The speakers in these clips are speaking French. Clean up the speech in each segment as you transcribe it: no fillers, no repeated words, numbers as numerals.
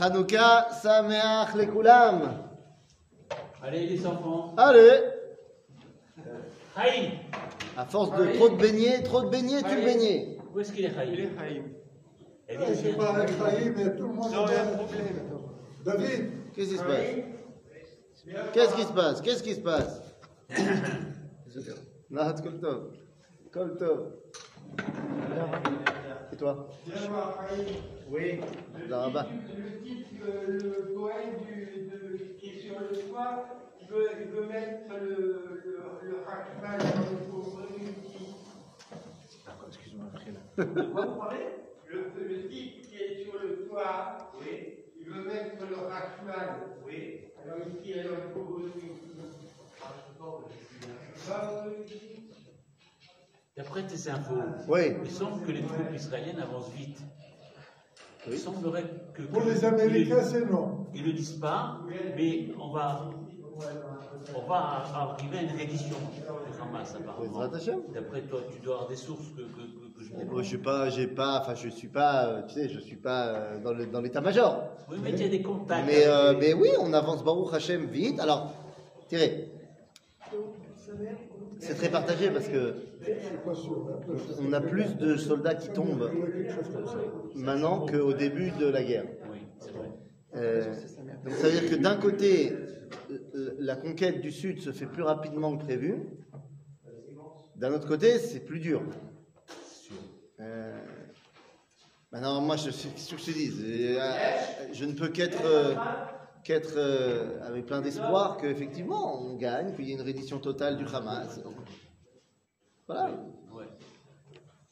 Hanouka Sameach Lekoulam. Allez les enfants. Allez. Haïm. À force de trop de beignets, tu le baignais. Où est-ce qu'il est Haïm? Il est Haïm. Eh bien, c'est pas avec Haïm, mais tout le monde a un problème. David, qu'est-ce qui se passe? Qu'est-ce qui se passe? Là, tu Coltov. Et toi? Oui. Le poème qui est sur le toit, il veut mettre le rachman dans le pauvre outil. D'accord, excuse-moi, après là. Vous comprenez? Le type qui est sur le toit, oui. Il veut mettre le rachman. Oui. Alors ici, il y a le pauvre outil. D'après tes infos, oui. Il semble que les troupes israéliennes avancent vite. Oui. Il semblerait que... Pour les Américains, c'est non. Ils ne le disent pas, mais on va arriver à une reddition du Hamas, apparemment. D'après toi, tu dois avoir des sources que je n'ai pas. Moi, je ne suis pas dans l'état-major. Oui, mais tu as des contacts. Mais oui, on avance Baruch Hashem vite. Alors, tirez. C'est très partagé parce que on a plus de soldats qui tombent maintenant qu'au début de la guerre. Donc ça veut dire que d'un côté, la conquête du Sud se fait plus rapidement que prévu. D'un autre côté, c'est plus dur. Maintenant, moi, qu'est-ce que je te dis ? Je ne peux qu'être avec plein d'espoir qu'effectivement on gagne, qu'il y ait une reddition totale du Hamas. Donc, voilà. Ouais.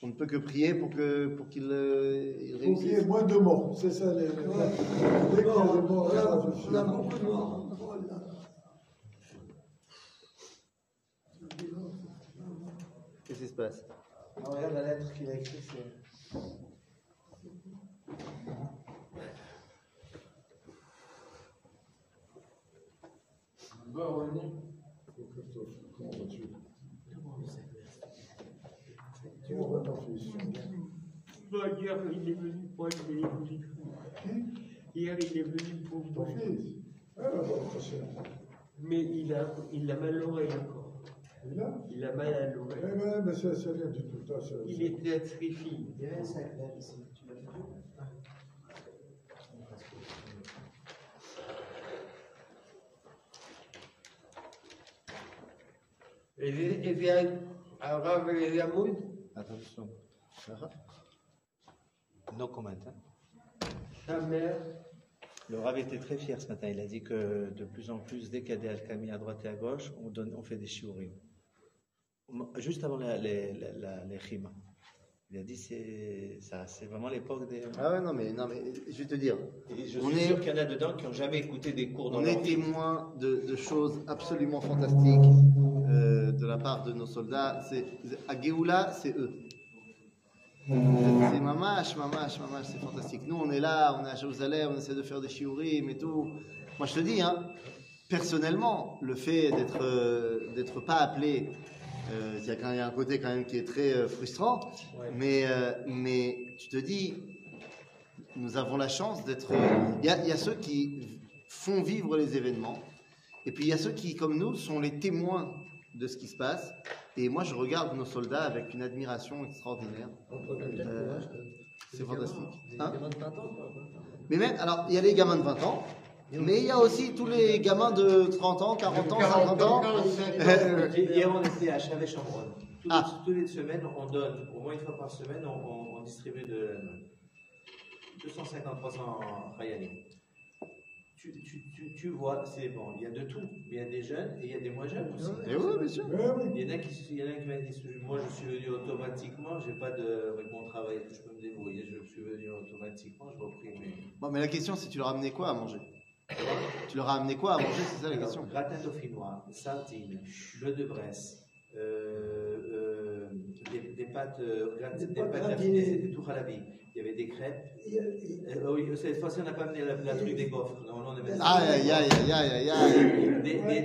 On ne peut que prier pour qu'il réussisse. Pour qu'il y ait moins de morts, c'est ça. Les... Dès qu'il y a des morts, on a beaucoup de morts. Qu'est-ce qui se passe? On regarde la lettre qu'il a écrite. Hier, il est venu pour aider les bouliers. Hier, il est venu pour mon fils. Mais il a mal à l'oreille encore. Il a mal à l'oreille. Mais c'est rien du tout. Il était attrifié. Il y a un sac là ici. Tu l'as vu ? Et vient Arav et les Amoud. Attention. No comment. Ta mère. Le Rav était très fier ce matin. Il a dit que de plus en plus, dès qu'il y a des alcamies à droite et à gauche, on fait des shiurim. Juste avant les chimas. Il a dit c'est vraiment l'époque des... Ah ouais, non mais je vais te dire. Et je suis sûr qu'il y en a dedans qui n'ont jamais écouté des cours dans leur vie. On est témoin de choses absolument fantastiques de la part de nos soldats. À Géoula, c'est eux. C'est mamash, c'est fantastique. Nous, on est là, on est à Jérusalem, on essaie de faire des shiurim et tout. Moi, je te dis, personnellement, le fait d'être pas appelé, il y a un côté quand même qui est très frustrant, ouais. mais tu te dis, nous avons la chance d'être... Il y a ceux qui font vivre les événements, et puis il y a ceux qui, comme nous, sont les témoins de ce qui se passe. Et moi, je regarde nos soldats avec une admiration extraordinaire. C'est fantastique. Mais même, alors, il y a les gamins de 20 ans, mais il y a aussi tous les gamins de 30 ans, 40 ans, 50 ans. Hier, on était à Chavei Shomron. Toutes les semaines, on donne, au moins une fois par semaine, on distribue de 250-300 Hayalim. Tu vois, c'est bon, il y a de tout. Il y a des jeunes et il y a des moins jeunes aussi. Et oui, bien sûr. Il y en a qui m'ont dit, moi je suis venu automatiquement, j'ai pas de... Avec mon travail, je peux me débrouiller, je suis venu automatiquement, je repris mes... Bon, mais la question c'est, tu leur as amené quoi à manger? Tu leur as amené quoi à manger, c'est ça la question. Gratin dauphinois, sardines, bleu de Bresse, des pâtes raffinées, c'était tout halabi. Il y avait des crêpes. Cette fois-ci, on n'a pas amené la truc des gaufres.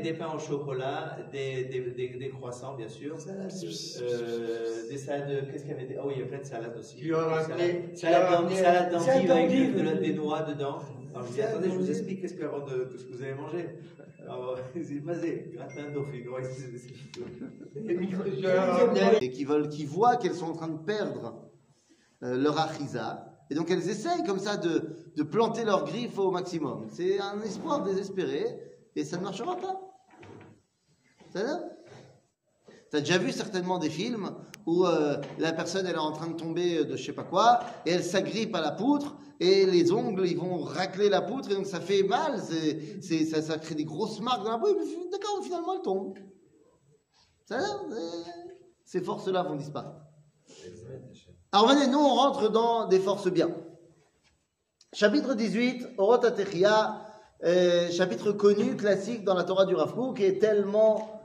Des pains au chocolat, des croissants, bien sûr. Des salades. Qu'est-ce qu'il y avait? Oh, il y avait plein de salades aussi. Salade d'endives avec des noix dedans. Alors je dis, attendez, je vous explique qu'est-ce qu'il y a avant de ce que vous avez mangé. Alors, c'est basé, gratin dauphinois, et qui voient qu'elles sont en train de perdre leur achisa. Et donc elles essayent comme ça de planter leurs griffes au maximum. C'est un espoir désespéré et ça ne marchera pas. Ça va ? T'as déjà vu certainement des films où la personne elle est en train de tomber de je sais pas quoi et elle s'agrippe à la poutre et les ongles ils vont racler la poutre et donc ça fait mal, ça crée des grosses marques dans la peau. D'accord, finalement elle tombe. Ça va ? Ces forces-là vont disparaître. Alors venez, nous on rentre dans des forces bien. Chapitre 18, Orot Atehiya, chapitre connu, classique dans la Torah du Rav Kook, qui est tellement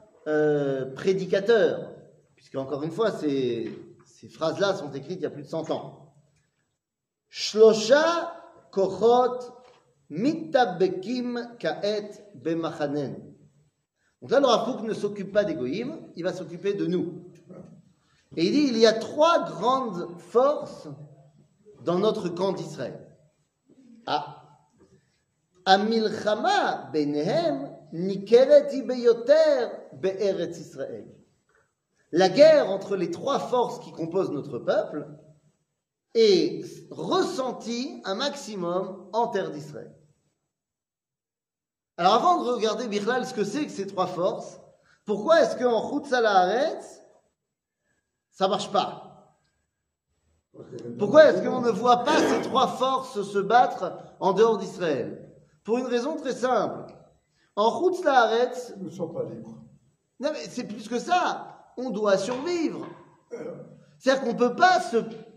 prédicateur, puisque encore une fois, ces phrases-là sont écrites il y a plus de 100 ans. Shlosha kochot mitabekim kaet bemachanen. Donc là, le Rav Kook ne s'occupe pas des goïms, il va s'occuper de nous. Et il dit, il y a trois grandes forces dans notre camp d'Israël. Ah. Amilchama benehem nikereti beyoter be'eretz Israël. La guerre entre les trois forces qui composent notre peuple est ressentie un maximum en terre d'Israël. Alors avant de regarder, Bichlal, ce que c'est que ces trois forces, pourquoi est-ce qu'en Chutz La'aretz, ça ne marche pas. Pourquoi est-ce qu'on ne voit pas ces trois forces se battre en dehors d'Israël? Pour une raison très simple. En Chutz La'aretz, ils ne sont pas libres. Non mais c'est plus que ça. On doit survivre. C'est-à-dire qu'on ne peut pas se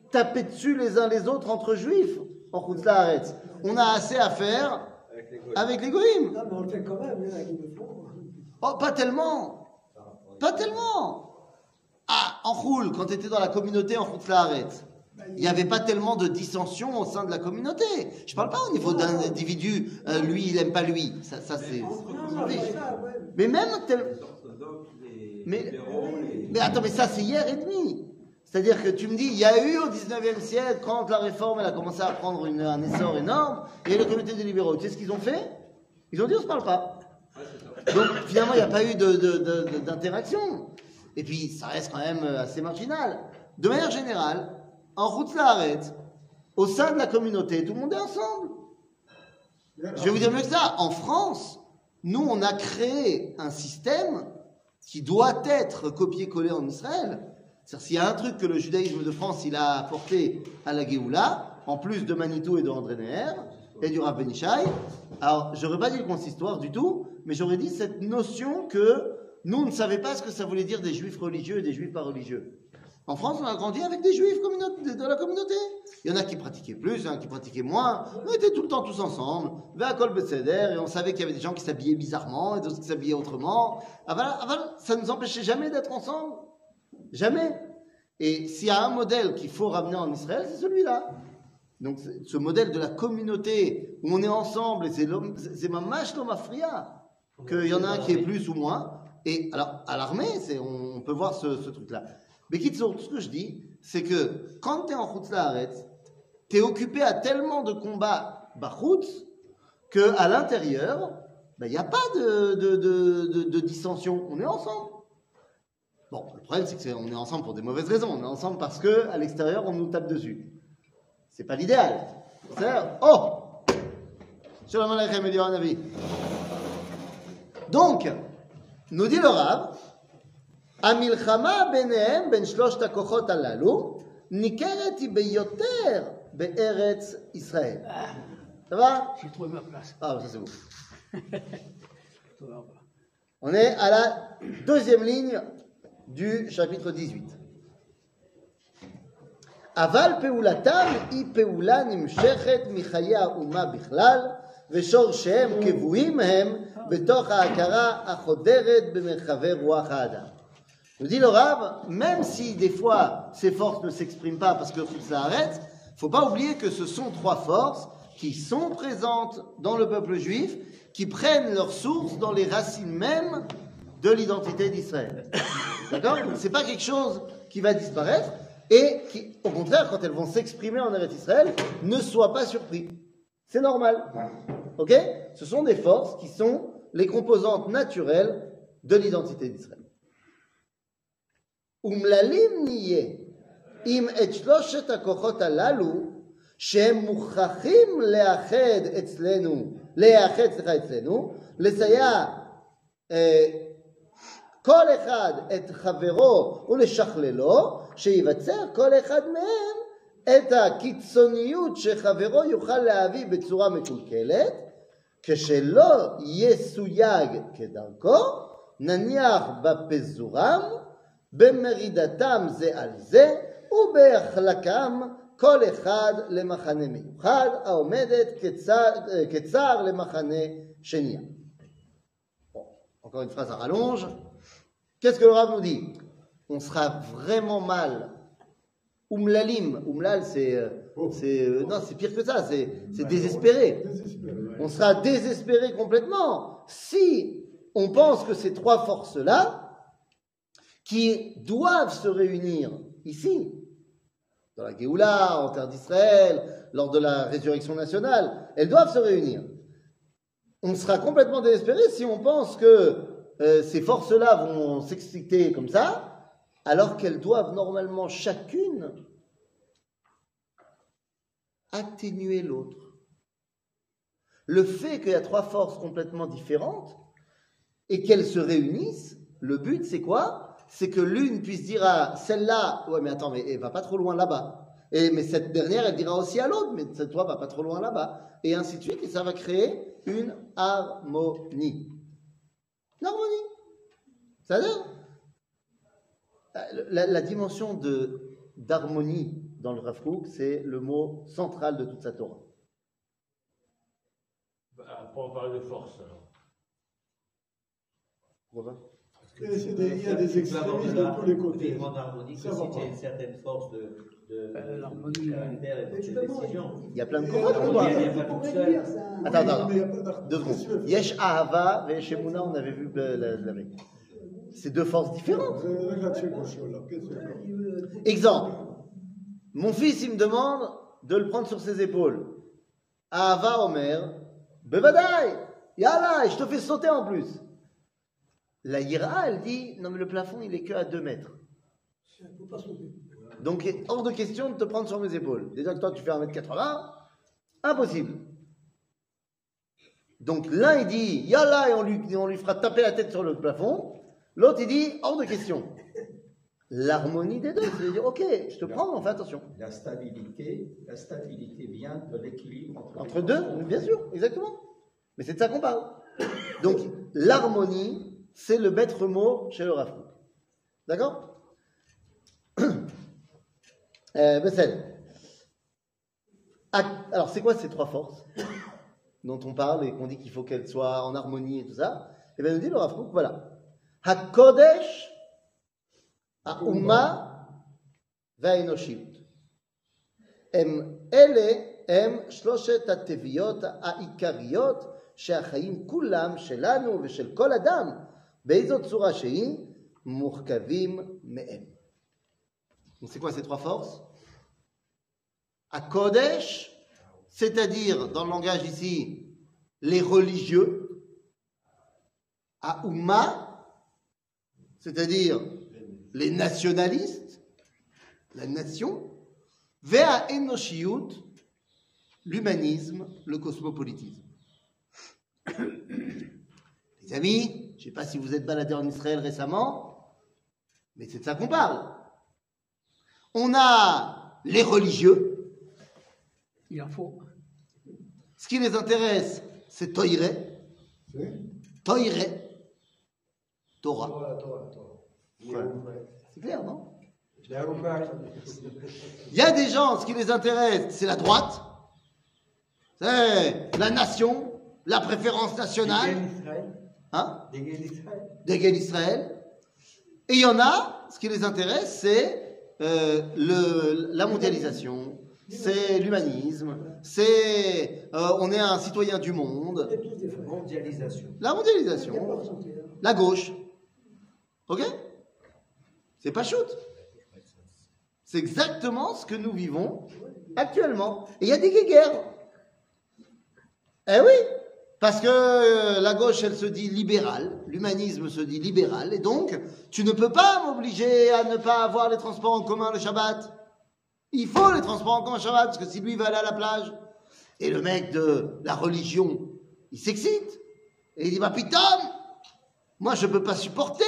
taper dessus les uns les autres entre juifs en Chutz La'aretz. On a assez à faire avec les goïms. Non mais on le fait quand même. Oh, pas tellement. Pas tellement. Ah, en Choul, quand tu étais dans la communauté en Chutz La'aretz, il n'y avait pas tellement de dissensions au sein de la communauté. Je ne parle pas au niveau d'un individu, lui, il n'aime pas lui. Ça c'est... Mais même... Mais attends, mais ça c'est hier et demi. C'est-à-dire que tu me dis, il y a eu au 19e siècle, quand la réforme elle a commencé à prendre un essor énorme, il y a eu le comité des libéraux. Tu sais ce qu'ils ont fait? Ils ont dit, on ne se parle pas. Donc finalement, il n'y a pas eu d'interaction. Et puis, ça reste quand même assez marginal. De manière générale, en Chutz La'aretz, au sein de la communauté, tout le monde est ensemble. Je vais vous dire mieux que ça. En France, nous, on a créé un système qui doit être copié-collé en Israël. C'est-à-dire, s'il y a un truc que le judaïsme de France, il a apporté à la Géoula, en plus de Manitou et de André Neher, et du Rav Ben Ishai, alors, je n'aurais pas dit le consistoire du tout, mais j'aurais dit cette notion que nous, on ne savait pas ce que ça voulait dire des juifs religieux et des juifs pas religieux. En France, on a grandi avec des juifs de la communauté. Il y en a qui pratiquaient plus, il y en a qui pratiquaient moins. On était tout le temps tous ensemble, vers Kol Beseder, et on savait qu'il y avait des gens qui s'habillaient bizarrement et d'autres qui s'habillaient autrement. Ça ne nous empêchait jamais d'être ensemble. Jamais. Et s'il y a un modèle qu'il faut ramener en Israël, c'est celui-là. Donc, ce modèle de la communauté où on est ensemble, et c'est ma mâche l'omafria, qu'il y en a un qui est plus ou moins. Et alors, à l'armée, on peut voir ce truc-là. Mais Kitsour, tout ce que je dis, c'est que quand tu es en Chutz La'aretz, tu es occupé à tellement de combats bachutz qu'à l'intérieur, il n'y a pas de dissension. On est ensemble. Bon, le problème, c'est qu'on est ensemble pour des mauvaises raisons. On est ensemble parce qu'à l'extérieur, on nous tape dessus. C'est pas l'idéal. C'est-à-dire, oh Shalom Aleichem Elior Hanavi. Donc, nous dit le Rav, Amilchama benehem ben shloshet hakochot alalu nikeret hi beyoter be'eretz Israël. Ça va? J'ai trouvé ma place. Ah, ça c'est vous. On est à la deuxième ligne du chapitre 18. Aval peulatam hi peula nimshechet michaye ha'uma bichlal. ושורשיהם קבועים הם בתוך ההכרה החודרת במרחבי רוח האדם. Nous dit le Rav, même si des fois ces forces ne s'expriment pas parce que Chutz La'aretz, il ne faut pas oublier que ce sont trois forces qui sont présentes dans le peuple juif, qui prennent leur source dans les racines mêmes de l'identité d'Israël. D'accord? Ce n'est pas quelque chose qui va disparaître et qui, au contraire, quand elles vont s'exprimer en Eretz Israël, ne soient pas surpris. C'est normal. Ok ? Ce sont des forces qui sont les composantes naturelles de l'identité d'Israël. Umlalim niye im et shloshet hakochot alalu shehem mukhachim leached etzlenu lesaya כל אחד את חברו ולשכללו, שיבצר כל אחד מהם את הקיצוניות שחברו יוכל להביא בצורה מקולקלת, כשלא יסויג כדרכו, נניח בפזורם, במרידתם זה על זה, ובהחלקם כל אחד למחנה מיוחד, העומדת כצער למחנה שנייה. Encore une phrase à rallonge. Qu'est-ce que le Rav nous dit ? On sera vraiment mal. Umlalim. Umlal, non, c'est pire que ça. C'est désespéré. On sera désespéré complètement si on pense que ces trois forces-là, qui doivent se réunir ici, dans la Géoula, en terre d'Israël, lors de la résurrection nationale, elles doivent se réunir. On sera complètement désespéré si on pense que ces forces-là vont s'exciter comme ça, alors qu'elles doivent normalement chacune atténuer l'autre. Le fait qu'il y a trois forces complètement différentes et qu'elles se réunissent, le but c'est quoi ? C'est que l'une puisse dire à celle-là, ouais mais attends, mais elle va pas trop loin là-bas. Et mais cette dernière, elle dira aussi à l'autre, mais cette fois va pas trop loin là-bas. Et ainsi de suite, et ça va créer une harmonie. L'harmonie. C'est-à-dire, la dimension d'harmonie dans le Rav Kook, c'est le mot central de toute sa Torah. Après, on parle de force, alors. Robin ? Il y a des extrémistes de tous les côtés. Vivre en harmonie, c'est une certaine force de l'harmonie alimentaire et de la décision. Il y a plein de commandes ou pas ? Attends, deux secondes. Yesh Ahava et Yesh Emouna, on avait vu la veille. C'est deux forces différentes. Exemple. Mon fils, il me demande de le prendre sur ses épaules. Ahava Omer, Bevadaï, Yala, et je te fais sauter en plus. La Yira, elle dit, non mais le plafond, il est que à 2 mètres. Il ne faut pas sauter. Donc, hors de question de te prendre sur mes épaules. Déjà que toi, tu fais 1m80, impossible. Donc, l'un, il dit, yalla, et on lui fera taper la tête sur le plafond. L'autre, il dit, hors de question. L'harmonie des deux, c'est de dire, ok, je te prends, mais on fait attention. La stabilité vient de l'équilibre entre deux, bien sûr, exactement. Mais c'est de ça qu'on parle. Donc, l'harmonie, c'est le maître mot chez le Rav Kook. D'accord ? Alors, c'est quoi ces trois forces dont on parle et qu'on dit qu'il faut qu'elles soient en harmonie et tout ça ? Eh bien, nous dit le Rav Kook, voilà. HaKodesh, HaUma, VaEnoshim. Em ele, em shloshet haTeviyot, haIkariyot, sheHaChaim Kulam, Shelanu, veShel Kol Adam. Donc c'est quoi ces trois forces ? HaKodesh, c'est-à-dire dans le langage ici, les religieux. HaUma, c'est-à-dire les nationalistes, la nation. VaEnoshiyut, l'humanisme, le cosmopolitisme. Les amis, je ne sais pas si vous êtes baladé en Israël récemment, mais c'est de ça qu'on parle. On a les religieux. Il en faut. Ce qui les intéresse, c'est Toire. Toire. Torah. Ouais. C'est clair, non ? Il y a des gens, ce qui les intéresse, c'est la droite. C'est la nation, la préférence nationale. Hein ? Dégel Israël. Et il y en a, ce qui les intéresse, c'est la mondialisation, c'est l'humanisme, c'est on est un citoyen du monde. La mondialisation. La gauche. Ok ? C'est pas shoot. C'est exactement ce que nous vivons actuellement. Et il y a des guéguerres. Eh oui, parce que la gauche, elle se dit libérale, l'humanisme se dit libéral, et donc tu ne peux pas m'obliger à ne pas avoir les transports en commun le Shabbat. Il faut les transports en commun le Shabbat, parce que si lui va aller à la plage, et le mec de la religion, il s'excite, et il dit « Bah putain, moi je ne peux pas supporter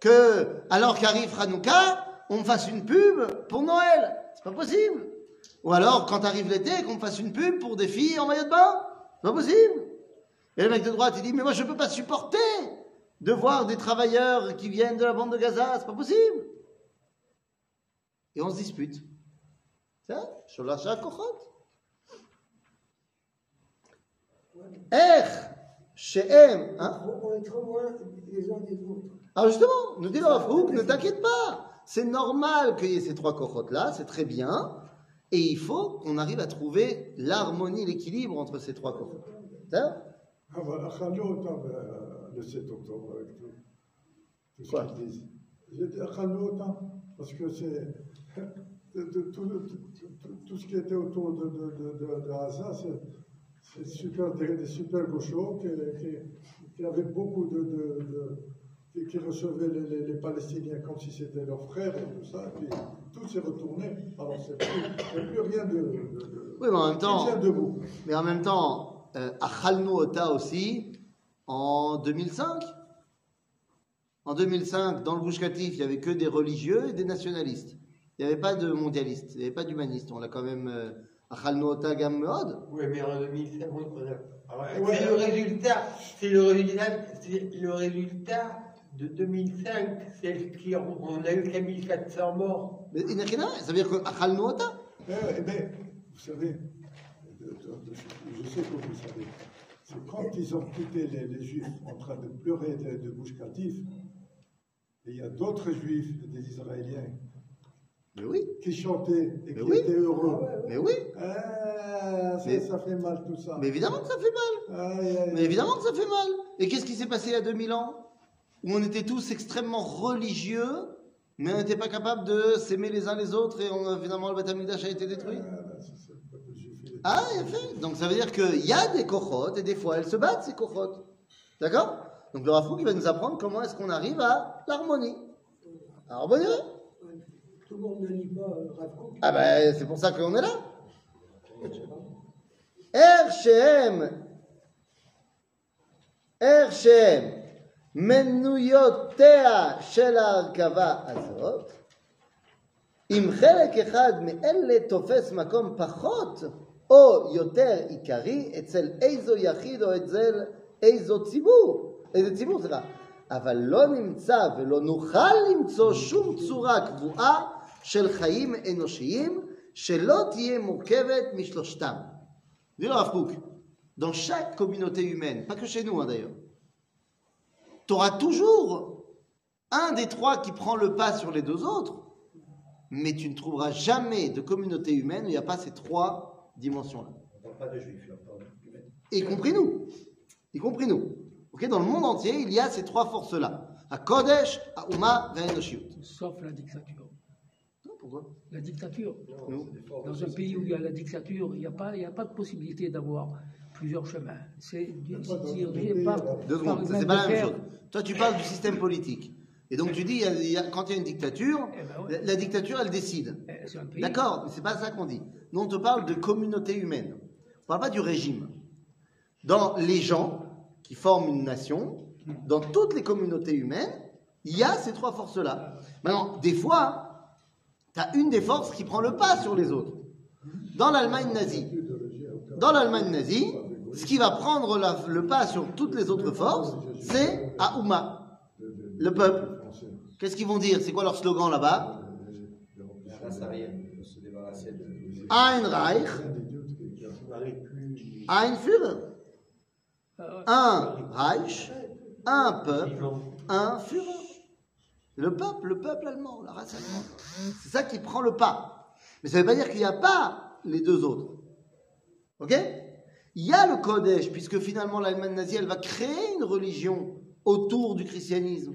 que, alors qu'arrive Hanouka, on me fasse une pub pour Noël. C'est pas possible. Ou alors, quand arrive l'été, qu'on me fasse une pub pour des filles en maillot de bain. C'est pas possible. » Et le mec de droite, il dit « Mais moi je ne peux pas supporter de voir des travailleurs qui viennent de la bande de Gaza. C'est pas possible. » Et on se dispute. Ça, je lâche la cochotte. On est trop loin les uns des autres. Alors justement, nous dit Rav Kook, ne t'inquiète pas, c'est normal qu'il y ait ces trois cochottes là, c'est très bien, et il faut qu'on arrive à trouver l'harmonie, l'équilibre entre ces trois cochottes. Voilà, Khalou autant le 7 octobre avec tout ce qu'ils disent. J'ai dit Khalou autant parce que c'est tout ce qui était autour de Gaza, c'est. C'est super, des super gauchos qui avaient beaucoup qui recevaient les Palestiniens comme si c'était leurs frères et tout ça, puis tout s'est retourné. Alors c'est plus rien de oui, mais en même temps, mais en même temps, à Khalnou Ota aussi, en 2005. En 2005, dans le Gush Katif, il n'y avait que des religieux et des nationalistes. Il n'y avait pas de mondialistes, il n'y avait pas d'humanistes. On l'a quand même... Oui, mais en 2005, on a... c'est le résultat, de 2005, celle qui on a eu qu'à 1400 morts. Mais il n'y a rien, ça veut dire que Khalnou Ota. Eh bien, vous savez, je sais que vous savez, c'est quand ils ont quitté les Juifs en train de pleurer de Gush Katif, et il y a d'autres Juifs, des Israéliens. Mais oui. Qui chantait et qui était heureux. Mais oui. Ça fait mal tout ça. Mais évidemment que ça fait mal. Mais évidemment que ça fait mal. Et qu'est-ce qui s'est passé il y a 2000 ans? Où on était tous extrêmement religieux, mais on n'était pas capable de s'aimer les uns les autres et finalement le Beth Amikdash a été détruit. Il a fait. Donc ça veut dire qu'il y a des cochottes et des fois elles se battent ces cochottes. D'accord? Donc le Rav Kook va nous apprendre comment est-ce qu'on arrive à l'harmonie. Alors bonne heure. Tout le monde ne lit pas Rav Kook. Ah ben, c'est pour ça qu'on est là. Shem מנויותיה של ההרכבה הזאת, אם חלק אחד מאלה תופס מקום פחות או יותר עיקרי אצל איזו יחיד או אצל איזו ציבור, אבל לא נמצא ולא נוכל למצוא שום צורה קבועה של חיים אנושיים שלא תהיה מורכבת משלושתם. Dis le Rav Kook, dans chaque communauté humaine, pas que chez nous d'ailleurs, tu auras toujours un des trois qui prend le pas sur les deux autres, mais tu ne trouveras jamais de communauté humaine où il n'y a pas ces trois dimensions-là. On ne parle pas de juifs, on parle d'humains. Y compris nous. Okay, dans le monde entier, il y a ces trois forces-là. À Kodesh, à Ouma, à Enoshiyut. Sauf la dictature. Non, pourquoi? La dictature. Non, dans un pays où il y a la dictature, il n'y a pas de possibilité d'avoir plusieurs chemins. C'est dirigé par... Deux secondes, c'est pas la même chose. Toi, tu parles du système politique. Et donc, tu dis, quand il y a une dictature, la dictature, elle décide. D'accord, mais c'est pas ça qu'on dit. Nous, on te parle de communauté humaine. On parle pas du régime. Dans les gens... qui forment une nation, dans toutes les communautés humaines, il y a ces trois forces-là. Maintenant, des fois, tu as une des forces qui prend le pas sur les autres. Dans l'Allemagne nazie, ce qui va prendre le pas sur toutes les autres forces, c'est Aouma, le peuple. Qu'est-ce qu'ils vont dire? C'est quoi leur slogan là-bas? Ein Reich, Ein Führer. Un Reich, un peuple, un Führer. Le peuple allemand, la race allemande. C'est ça qui prend le pas. Mais ça ne veut pas dire qu'il n'y a pas les deux autres. Ok? Il y a le Kodesh, puisque finalement l'Allemagne nazie, elle va créer une religion autour du christianisme.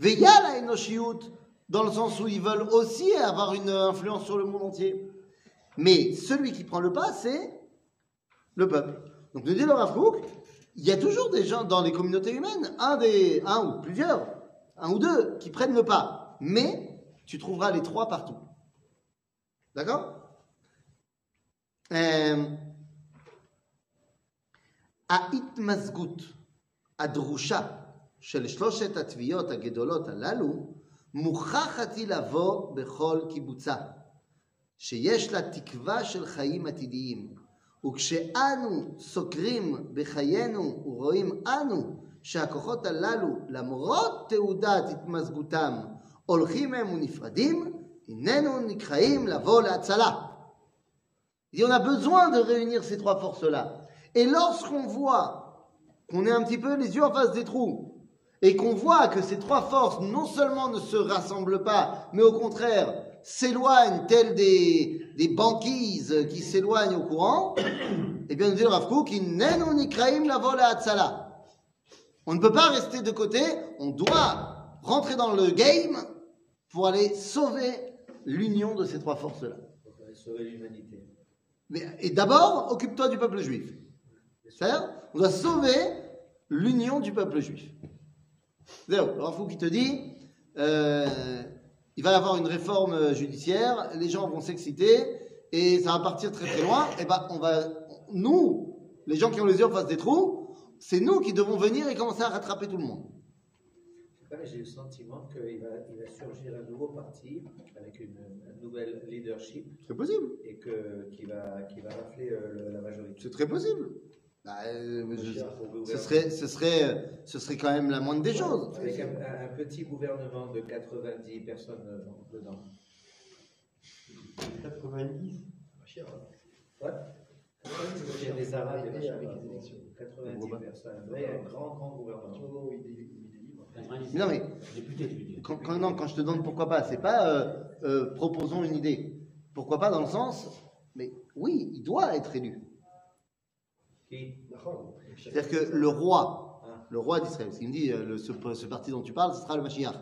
Mais il y a la Enoshiyut, dans le sens où ils veulent aussi avoir une influence sur le monde entier. Mais celui qui prend le pas, c'est le peuple. Donc, nous dit le Rav Kook, il y a toujours des gens dans les communautés humaines, un ou deux, qui prennent le pas. Mais tu trouveras les trois partout. D'accord ? ההתמזגות הדרושה של שלושת התביעות הגדולות הללו מוכחת היא לבוא בכל קיבוצה שיש לה תקווה של חיים עתידיים וכשאנו סוקרים בחיינו ורואים אנו שהכוחות הללו למרות תעודת התמזגותם הולכים הם ונפרדים איננו נקראים לבוא להצלה. Et on a besoin de réunir ces trois forces-là. Et lorsqu'on voit qu'on est un petit peu les yeux en face des trous, et qu'on voit que ces trois forces non seulement ne se rassemblent pas, mais au contraire s'éloignent telles des banquises qui s'éloignent au courant, eh bien nous dit le Rav Kook, on ne peut pas rester de côté, on doit rentrer dans le game pour aller sauver l'union de ces trois forces-là. Pour aller sauver l'humanité. Et d'abord, occupe-toi du peuple juif. C'est-à-dire, on doit sauver l'union du peuple juif. Le Rav Kook qui te dit, il va y avoir une réforme judiciaire, les gens vont s'exciter, et ça va partir très très loin, et bien nous, les gens qui ont les yeux en face des trous, c'est nous qui devons venir et commencer à rattraper tout le monde. J'ai le sentiment qu'il va surgir un nouveau parti avec une nouvelle leadership. C'est possible. Et qui va rafler la majorité. C'est très possible. Bah, ce serait quand même la moindre des choses. Avec un petit gouvernement de 90 personnes dedans. 90 cher. Ouais. Il y a des Arabes, il y a des élections. 90 personnes. Un grand gouvernement. Non mais, quand je te demande pourquoi pas, c'est pas proposons une idée. Pourquoi pas dans le sens, mais oui, il doit être élu. C'est-à-dire que le roi d'Israël, parce qu'il me dit, ce parti dont tu parles, ce sera le Mashiach.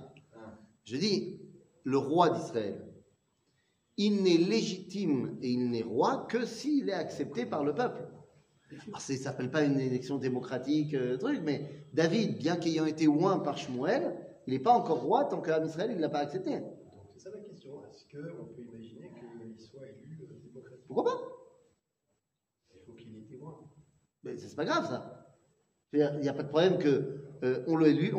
Je dis, le roi d'Israël, il n'est légitime et il n'est roi que s'il est accepté par le peuple. Alors, ça ne s'appelle pas une élection démocratique, mais David, bien qu'ayant été oint par Chemuel, il n'est pas encore roi tant qu'à Israël, il ne l'a pas accepté. Donc, c'est ça la question. Est-ce qu'on peut imaginer qu'il soit élu démocratiquement ? Pourquoi pas ? Il faut qu'il ait été roi. Mais c'est pas grave, ça. Il n'y a pas de problème qu'on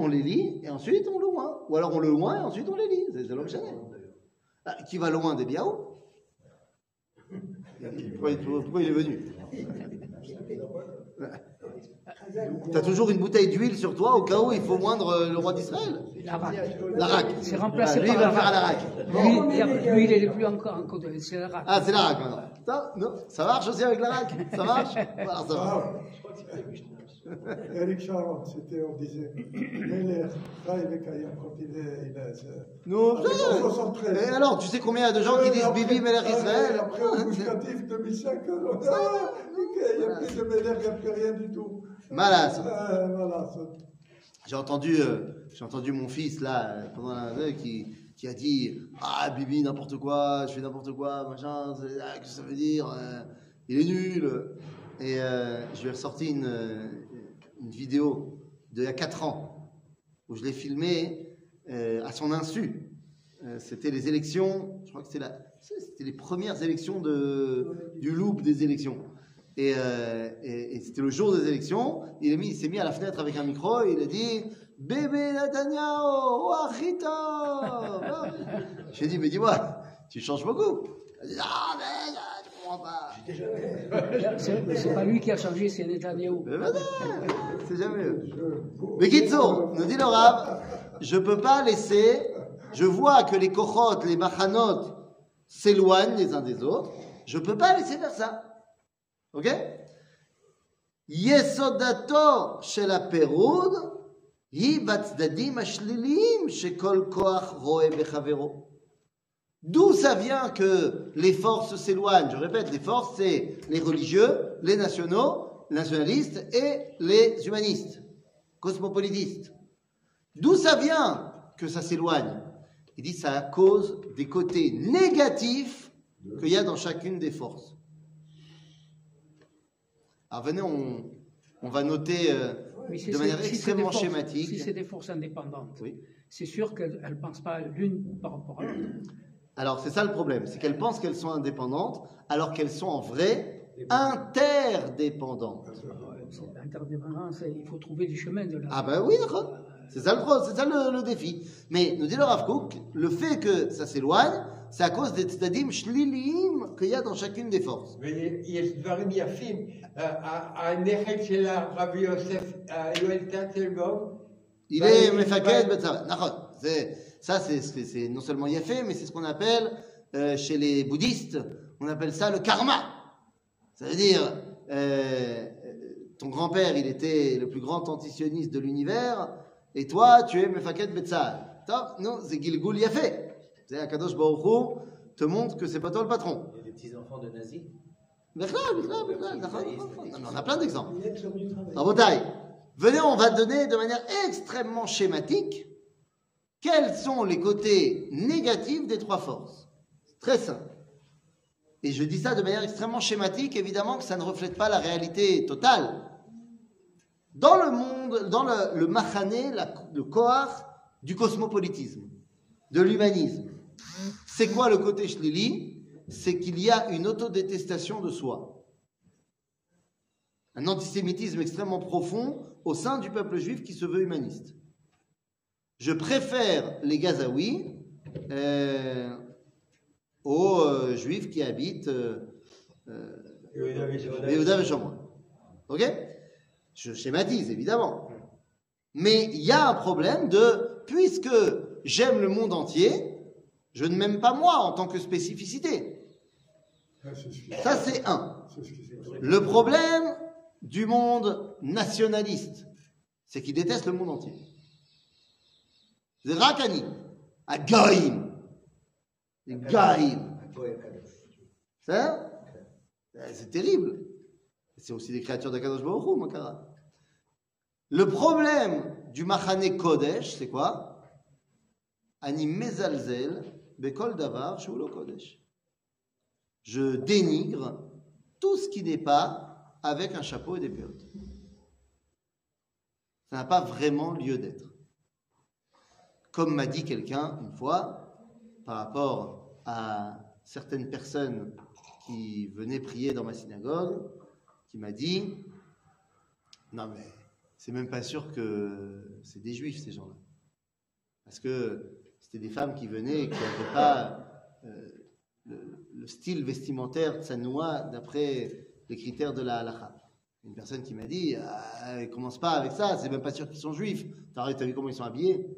l'élit, et ensuite on le oint. Ou alors on le oint, et ensuite on l'élit. C'est l'homme chanel. Ah, qui va loin des biaos ? Pourquoi il est venu ? T'as toujours une bouteille d'huile sur toi au cas où il faut moindre le roi d'Israël. L'arac. C'est remplacé par l'arac. Lui, il n'est plus encore. C'est l'arac. Ah, c'est l'arac maintenant. Ça marche aussi avec l'arac. Ça marche. Alors, ça marche. Eric Charon, on disait, il travaille avec Haïm quand il est. Non, et alors, tu sais combien il y a de gens qui disent Bibi, Melech Israël ? Après, au Gush Katif 2005, il n'y a plus de Melech, il n'y a plus rien du tout. Malasse. J'ai entendu mon fils, là, pendant un an, qui a dit Ah, Bibi, n'importe quoi, je fais n'importe quoi, machin, qu'est-ce que ça veut dire ? Il est nul. Et je lui ai ressorti une vidéo d'il y a 4 ans où je l'ai filmé à son insu. C'était les élections, je crois que c'était les premières élections du loop des élections. Et c'était le jour des élections. Il s'est mis à la fenêtre avec un micro et il a dit « Bébé Netanyahou, wachito !» Je lui ai dit « Mais dis-moi, tu changes beaucoup !» Il a dit « Ah, mais... » C'est pas lui qui a changé, c'est Netanyahou. C'est jamais eux. Mais Kitzo, nous dit le Rav, je peux pas laisser, je vois que les kochot, les machanot s'éloignent les uns des autres, je peux pas laisser faire ça. Ok? Yesodato shel haperud hi batzdadim hashlilim shekol koach roe bechavero. D'où ça vient que les forces s'éloignent? Je répète, les forces, c'est les religieux, les nationaux, les nationalistes et les humanistes, cosmopolitistes. D'où ça vient que ça s'éloigne? Il dit que c'est à cause des côtés négatifs qu'il y a dans chacune des forces. Alors venez, on va noter de manière extrêmement schématique. Si c'est des forces indépendantes, oui, c'est sûr qu'elles ne pensent pas l'une par rapport à l'autre. Alors c'est ça le problème, c'est qu'elles pensent qu'elles sont indépendantes alors qu'elles sont en vrai interdépendantes. L'interdépendance, il faut trouver du chemin de là. Ah ben oui, d'accord. C'est ça le défi. Mais nous dit le Rav Kook, le fait que ça s'éloigne, c'est à cause des tzadim shliliyim qu'il y a dans chacune des forces. Mais il y a des dvarim yafim. Il est mefaked betzara. Ça, c'est non seulement yafim, mais c'est ce qu'on appelle chez les bouddhistes, on appelle ça le karma. Ça veut dire ton grand-père, il était le plus grand antisioniste de l'univers. Et toi, tu es Mefaket Betzal. Non, c'est Gilgoul Yafé. C'est Akadosh Baruch Hu te montre que c'est pas toi le patron. Il y a des petits enfants de nazis. On a plein d'exemples. En Bretagne, venez, on va donner de manière extrêmement schématique quels sont les côtés négatifs des trois forces. C'est très simple. Et je dis ça de manière extrêmement schématique, évidemment que ça ne reflète pas la réalité totale. Dans le monde, dans le machané, le kohar du cosmopolitisme, de l'humanisme. C'est quoi le côté shlili? C'est qu'il y a une autodétestation de soi. Un antisémitisme extrêmement profond au sein du peuple juif qui se veut humaniste. Je préfère les Gazaouis aux juifs qui habitent Yehuda Veshomron. Ok? Je schématise, évidemment. Mais il y a un problème de, puisque j'aime le monde entier, je ne m'aime pas moi en tant que spécificité. Ça, c'est un. Le problème du monde nationaliste, c'est qu'il déteste le monde entier. C'est Rakani, Agaïm. Agaïm. C'est terrible. C'est aussi des créatures d'Akadosh Baruch Hu, Makara. Le problème du Machané Kodesh, c'est quoi? Ani mezalzel bekol davar shu lo kodesh. Je dénigre tout ce qui n'est pas avec un chapeau et des péotes. Ça n'a pas vraiment lieu d'être. Comme m'a dit quelqu'un une fois, par rapport à certaines personnes qui venaient prier dans ma synagogue, qui m'a dit, non mais c'est même pas sûr que c'est des juifs ces gens-là, parce que c'était des femmes qui venaient et qui n'avaient pas le style vestimentaire tsanoua d'après les critères de la halakha. Une personne qui m'a dit, ah, commence pas avec ça, c'est même pas sûr qu'ils sont juifs, t'as vu comment ils sont habillés,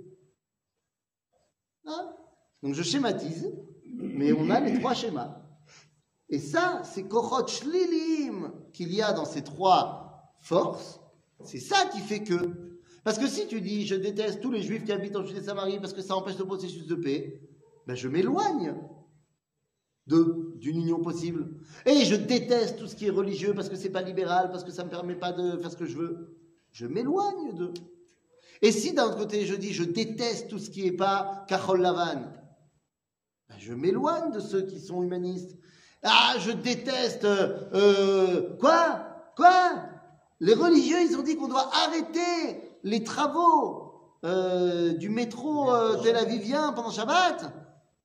ah. Donc je schématise, mais on a les trois schémas. Et ça, c'est kohot shlilim qu'il y a dans ces trois forces. C'est ça qui fait que... Parce que si tu dis, je déteste tous les juifs qui habitent en Judée-Samarie parce que ça empêche le processus de paix, ben je m'éloigne d'une union possible. Et je déteste tout ce qui est religieux parce que c'est pas libéral, parce que ça me permet pas de faire ce que je veux. Je m'éloigne d'eux. Et si d'un autre côté, je dis, je déteste tout ce qui est pas Kahol Lavan, ben je m'éloigne de ceux qui sont humanistes. Ah, je déteste... Quoi ? Les religieux, ils ont dit qu'on doit arrêter les travaux du métro Tel Avivien pendant Shabbat.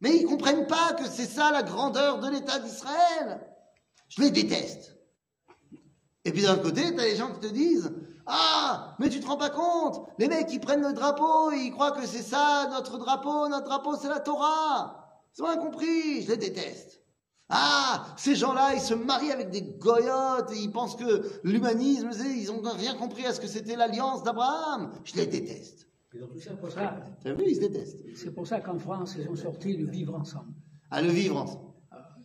Mais ils ne comprennent pas que c'est ça la grandeur de l'État d'Israël. Je les déteste. Et puis d'un autre côté, tu as les gens qui te disent, ah, mais tu ne te rends pas compte. Les mecs, ils prennent le drapeau et ils croient que c'est ça, notre drapeau. Notre drapeau, c'est la Torah. Ils ont incompris. Je les déteste. Ah, ces gens-là, ils se marient avec des goyotes et ils pensent que l'humanisme, ils n'ont rien compris à ce que c'était l'alliance d'Abraham. Je les déteste. T'as vu, ils se détestent. C'est pour ça qu'en France, ils ont sorti le vivre ensemble. Ah, le vivre ensemble.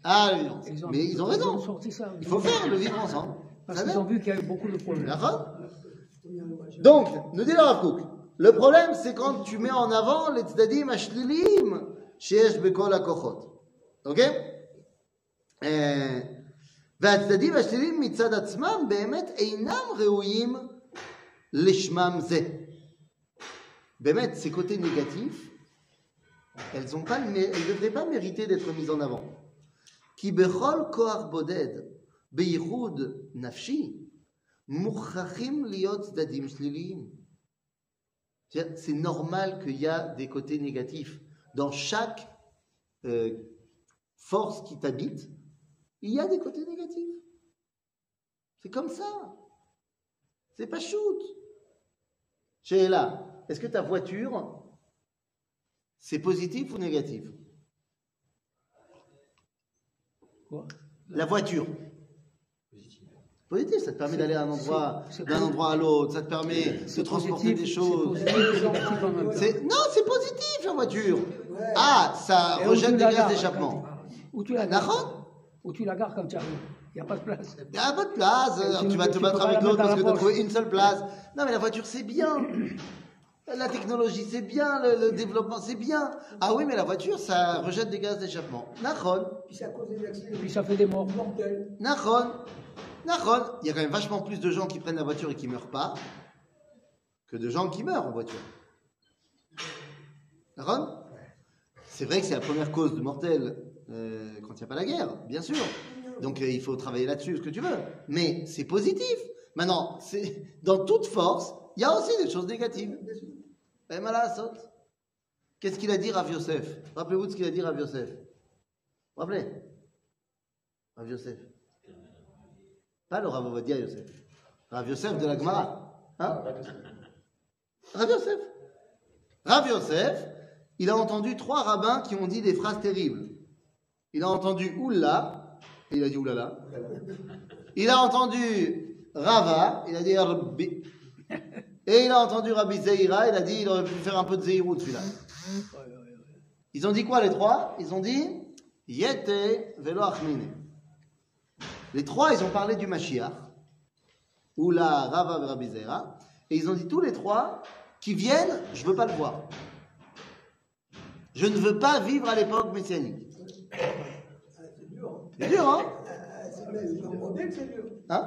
Ah, le vivre ensemble. Mais ils ont raison. Ils ont sorti ça. Il faut faire le vivre ensemble. Parce qu'ils ont vu qu'il y avait beaucoup de problèmes. Donc, nous dit le Rav Kook, le problème, c'est quand tu mets en avant les tzadim ashlilim sheyesh bekol hakochot. Ok? והצדדים השלילים מצד עצמם באמת אינם ראויים לשמם זה. באמת, ces côtés négatifs, elles ne devraient pas mériter d'être mises en avant. כי בכל כוח בודד, בייחוד נפשי, Mouchachim liot zdadim shliliyim. C'est normal qu'il y a des côtés négatifs. Dans chaque force qui t'habite, il y a des côtés négatifs. C'est comme ça. C'est pas shoot. Sheila, est-ce que ta voiture, c'est positif ou négatif? Quoi? La voiture. Positif. Positif, ça te permet d'aller d'un endroit à l'autre, ça te permet de transporter positif, des choses. Non, c'est positif la voiture. Ouais. Ah, ça rejette des gaz d'échappement. Où tu la gares? Où tu la gares quand tu arrives? Il n'y a pas de place. Il n'y a pas de place. Tu vas te battre avec l'autre parce que tu as trouvé une seule place. Non, mais la voiture, c'est bien. La technologie, c'est bien. Le développement, c'est bien. Ah oui, mais la voiture, ça rejette des gaz d'échappement. Nachon. Puis ça cause des accidents. Puis ça fait des morts mortelles. Nachon. Nachon. Il y a quand même vachement plus de gens qui prennent la voiture et qui ne meurent pas que de gens qui meurent en voiture. Nachon. C'est vrai que c'est la première cause de mortelle quand il n'y a pas la guerre, bien sûr. Donc il faut travailler là-dessus, ce que tu veux. Mais c'est positif. Maintenant, dans toute force, il y a aussi des choses négatives. Qu'est-ce qu'il a dit Rav Yosef? Rappelez-vous de ce qu'il a dit Rav Yosef. Vous vous rappelez Rav Yosef? Pas le Rav Ovadia Yosef. Rav Yosef de la Gemara. Hein? Rav Yosef. Rav Yosef, il a entendu 3 rabbins qui ont dit des phrases terribles. Il a entendu Oula. Il a dit oulala. Il a entendu Rava, il a dit Rabbi. Et il a entendu Rabbi Zeira, il a dit il aurait pu faire un peu de Zeirut celui-là. Ils ont dit quoi les 3? Ils ont dit Yete velo achmine. Les 3, ils ont parlé du Mashiach. Oula, Rava, Rabbi Zeira. Et ils ont dit tous les 3 qui viennent, je ne veux pas le voir. Je ne veux pas vivre à l'époque messianique. C'est dur, hein? C'est dur. Hein?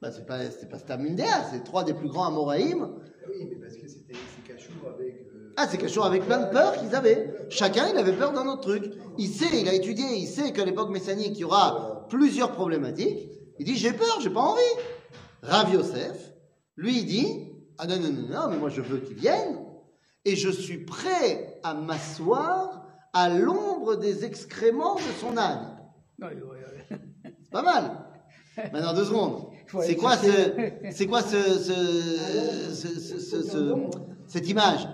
Bah, c'est pas Stamindéa, c'est 3 des plus grands Amoraïm. Oui, mais parce que c'est Cachour avec. Ah, c'est Cachour avec plein de peurs qu'ils avaient. Chacun, il avait peur d'un autre truc. Il a étudié, il sait qu'à l'époque messianique, il y aura plusieurs problématiques. Il dit, j'ai peur, j'ai pas envie. Rav Yosef, lui, il dit, ah non, non, non, non, mais moi, je veux qu'ils viennent. Et je suis prêt à m'asseoir à l'ombre des excréments de son âne. C'est pas mal. Maintenant 2 secondes. C'est quoi cette image?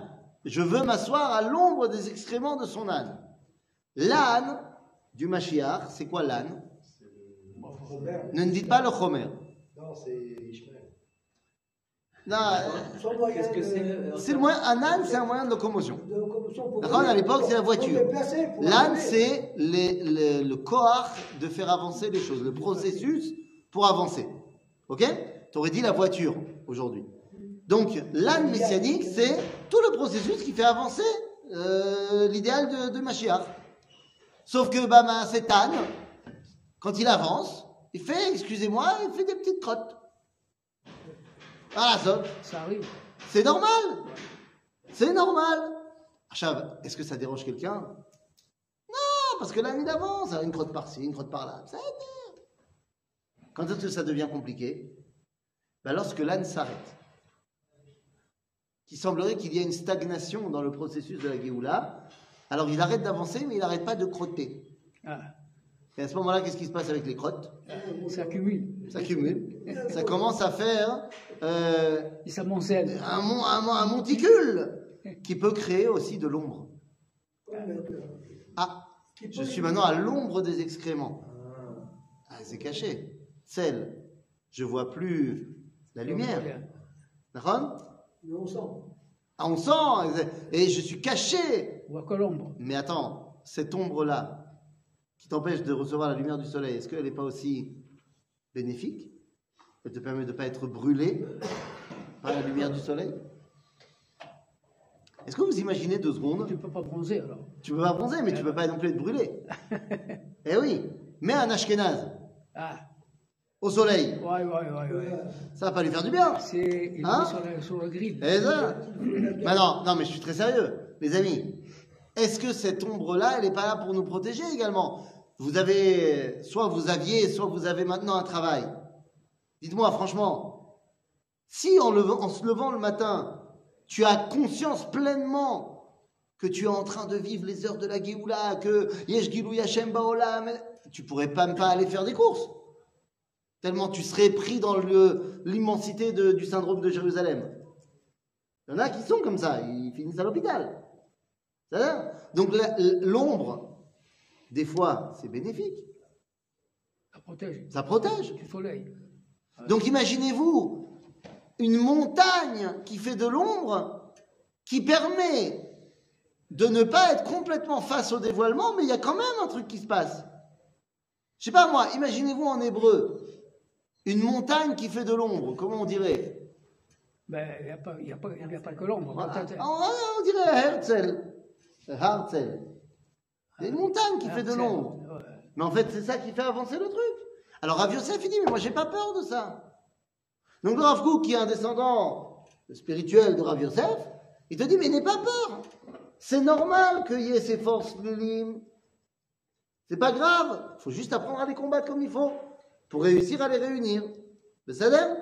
Je veux m'asseoir à l'ombre des excréments de son âne. L'âne du Mashiach, c'est quoi l'âne? Ne dites pas le Homer. Non, c'est Ishmael. Non, qu'est-ce que c'est le moyen, un âne, c'est un moyen de locomotion. D'accord, à l'époque, c'est la voiture. L'âne, c'est le kohar de faire avancer les choses, le processus pour avancer. Ok? T'aurais dit la voiture aujourd'hui. Donc, l'âne messianique, c'est tout le processus qui fait avancer l'idéal de Mashiach. Sauf que cet âne, quand il avance, il fait, excusez-moi, il fait des petites crottes. Voilà, ça arrive. C'est normal. C'est normal. Achav, est-ce que ça dérange quelqu'un? Non, parce que l'année d'avance, une crotte par-ci, une crotte par-là. Quand est-ce que ça devient compliqué? Lorsque l'âne s'arrête. Il semblerait qu'il y ait une stagnation dans le processus de la Géoula. Alors il arrête d'avancer, mais il n'arrête pas de crotter. Ah. Et à ce moment-là, qu'est-ce qui se passe avec les crottes? Ça accumule. Ça cumule. Ça commence à faire un monticule qui peut créer aussi de l'ombre. Ah, je suis maintenant à l'ombre des excréments. Ah, c'est caché. Celle, je ne vois plus la lumière. D'accord? Mais on sent. Ah, on sent. Et je suis caché. On voit que l'ombre. Mais attends, cette ombre-là, qui t'empêche de recevoir la lumière du soleil, est-ce qu'elle n'est pas aussi bénéfique? Elle te permet de ne pas être brûlé par la lumière du soleil? Est-ce que vous imaginez 2 secondes? Tu ne peux pas bronzer alors. Tu ne peux pas bronzer, mais tu ne peux pas non plus être brûlé. Eh oui, mais un Ashkénaze au soleil. Ouais. Ça ne va pas lui faire du bien. C'est sur le grill. Non, mais je suis très sérieux, les amis. Est-ce que cette ombre-là, elle n'est pas là pour nous protéger également? Soit vous aviez maintenant un travail. Dites-moi franchement, si en se levant le matin, tu as conscience pleinement que tu es en train de vivre les heures de la Géoula, que Yesh Gilou Yashem Baolam, tu pourrais même pas aller faire des courses. Tellement tu serais pris dans l'immensité du syndrome de Jérusalem. Il y en a qui sont comme ça, ils finissent à l'hôpital. C'est-à-dire ? Donc l'ombre, des fois, c'est bénéfique. Ça protège. Ça protège. Du soleil. Donc imaginez-vous une montagne qui fait de l'ombre, qui permet de ne pas être complètement face au dévoilement, mais il y a quand même un truc qui se passe. Je sais pas moi, imaginez-vous en hébreu, une montagne qui fait de l'ombre, comment on dirait ? Il n'y a pas que l'ombre. Voilà. On dirait Herzl. Herzl. C'est une montagne qui fait de l'ombre. Ouais. Mais en fait, c'est ça qui fait avancer le truc. Alors Rav Yosef, il dit, mais moi, j'ai pas peur de ça. Donc le Rav Kook, qui est un descendant spirituel de Rav Yosef, il te dit, mais n'aie pas peur. C'est normal qu'il y ait ces forces limes. C'est pas grave. Il faut juste apprendre à les combattre comme il faut pour réussir à les réunir. Mais ça l'air.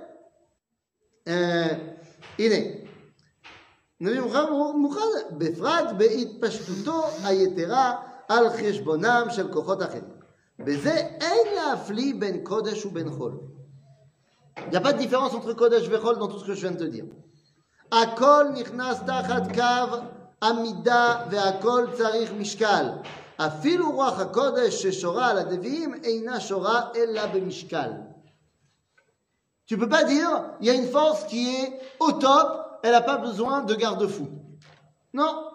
הנה, נביא מוחד בפרט בהתפשטותו היתרה על חשבונם של כוחות אחרים. בזה אין להפליא בין קודש ובין חול. Il n'y a pas de différence entre Kodesh et Chol dans tout ce que je viens de te dire. Akol נכנס תחת קו עמידה והכל צריך משקל. אפילו רוח הקודש ששורה על הדביעים אינה שורה אלא במשקל. Tu ne peux pas dire, il y a une force qui est au top, elle n'a pas besoin de garde-fou. Non.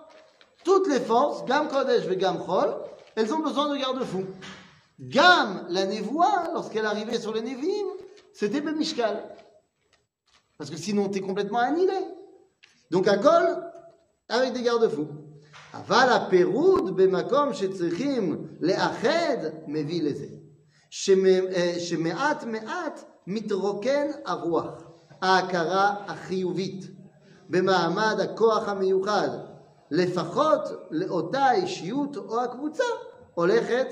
Toutes les forces, Gam Kodesh et Gam Chol, elles ont besoin de garde-fou. Gam, la névoie, lorsqu'elle arrivait sur les Névim, c'était Bemishkal. Parce que sinon, tu es complètement annihilé. Donc, à Kol, avec des garde-fous. Aval a Peroud, Bemakom, Shetzrichim, Leached, Mevileze. Shemeat, Meat, מתרוקן הרוח, ההכרה החיובית, במעמד הכוח המיוחד, לפחות לאותה האישיות או הקבוצה, הולכת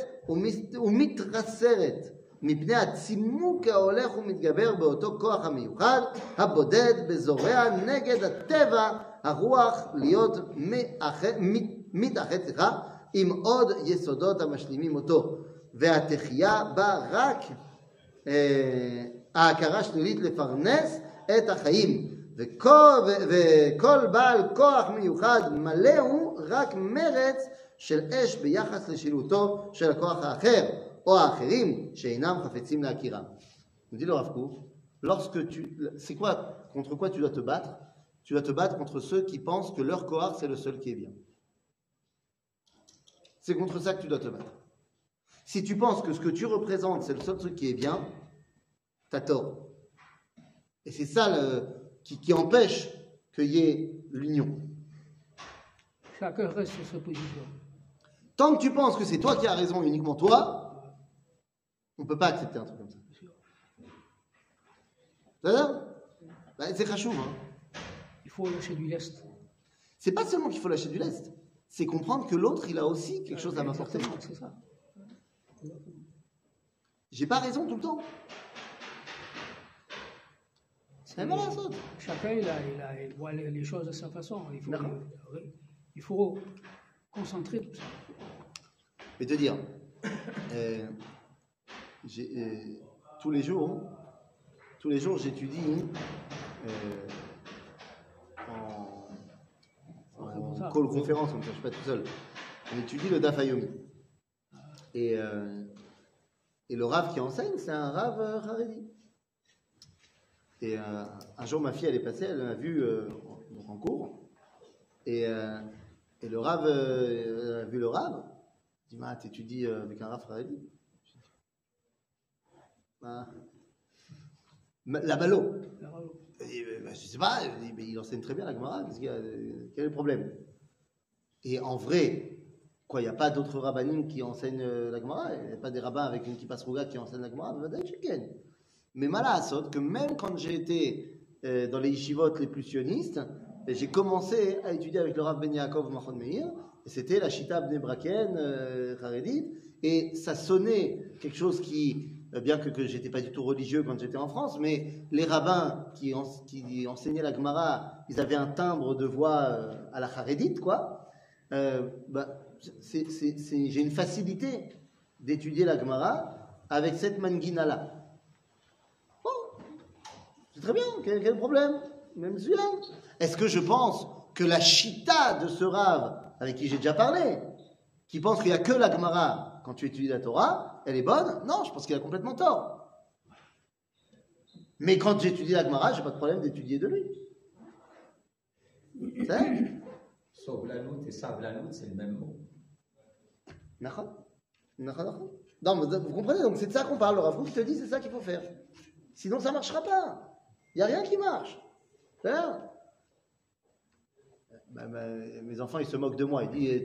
ומתרסרת, מפני הצימוק ההולך ומתגבר באותו כוח המיוחד, הבודד בזורע נגד הטבע, הרוח להיות מתאחד עם עוד יסודות המשלימים אותו, והתחייה בה רק ההכרה שלילית לפרנס את החיים וכל בעל כוח מיוחד מלא הוא רק מרץ של אש ביחס לשילותו של הכוח האחר או האחרים שאינם חפצים להכירם. נגיד לו רב קוף, c'est quoi, contre quoi tu dois te battre? Tu dois te battre contre ceux qui pensent que leur kohar c'est le seul qui est bien. C'est contre ça que tu dois te battre. Si tu penses que ce que tu représentes c'est le seul truc qui est bien, t'as tort. Et c'est ça qui empêche qu'il y ait l'union. Chacun reste sur sa position. Tant que tu penses que c'est toi qui as raison, uniquement toi, on ne peut pas accepter un truc comme ça. C'est khashoum. Il faut lâcher du lest. C'est pas seulement qu'il faut lâcher du lest, c'est comprendre que l'autre, il a aussi quelque chose à m'apporter. C'est ça. J'ai pas raison tout le temps. C'est mal à ça. Chacun il voit les choses de sa façon. Il faut concentrer tout ça. Je vais te dire, tous les jours j'étudie en call conférence, je ne suis pas tout seul. On étudie le Daf Yomi. Et le Rav qui enseigne, c'est un Rav Haredi. Et un jour, ma fille, elle est passée, elle m'a vu en cours. Et le Rav, elle a vu le Rav. Elle m'a dit, t'étudies avec un Rav Haredi? La Ballo. Je sais pas, mais il enseigne très bien la Gemara. Quel est le problème? Et en vrai, il n'y a pas d'autres rabbinim qui enseignent la Gemara, il n'y a pas des rabbins avec une kippa srouga qui enseignent la Gemara, mais malasot que même quand j'ai été dans les yeshivotes les plus sionistes, j'ai commencé à étudier avec le Rav Ben Yaakov Mahon Meir, et c'était la chita bnei brakienne, haredite, et ça sonnait quelque chose qui bien que je n'étais pas du tout religieux quand j'étais en France, mais les rabbins qui enseignaient la Gemara, ils avaient un timbre de voix à la Haredite, quoi. J'ai une facilité d'étudier la Gemara avec cette mangina-là. Bon, c'est très bien, quel problème? Même celui-là. Est-ce que je pense que la chita de ce Rav, avec qui j'ai déjà parlé, qui pense qu'il n'y a que la Gemara quand tu étudies la Torah, elle est bonne? Non, je pense qu'il a complètement tort. Mais quand j'étudie la Gemara, je n'ai pas de problème d'étudier de lui. C'est ça? Sovlanout et savlanout, c'est le même mot. D'accord. Non, vous comprenez, donc c'est de ça qu'on parle. Le Rav qui te dit c'est ça qu'il faut faire. Sinon, ça ne marchera pas. Il n'y a rien qui marche. Hein? Mes enfants, ils se moquent de moi. Ils disent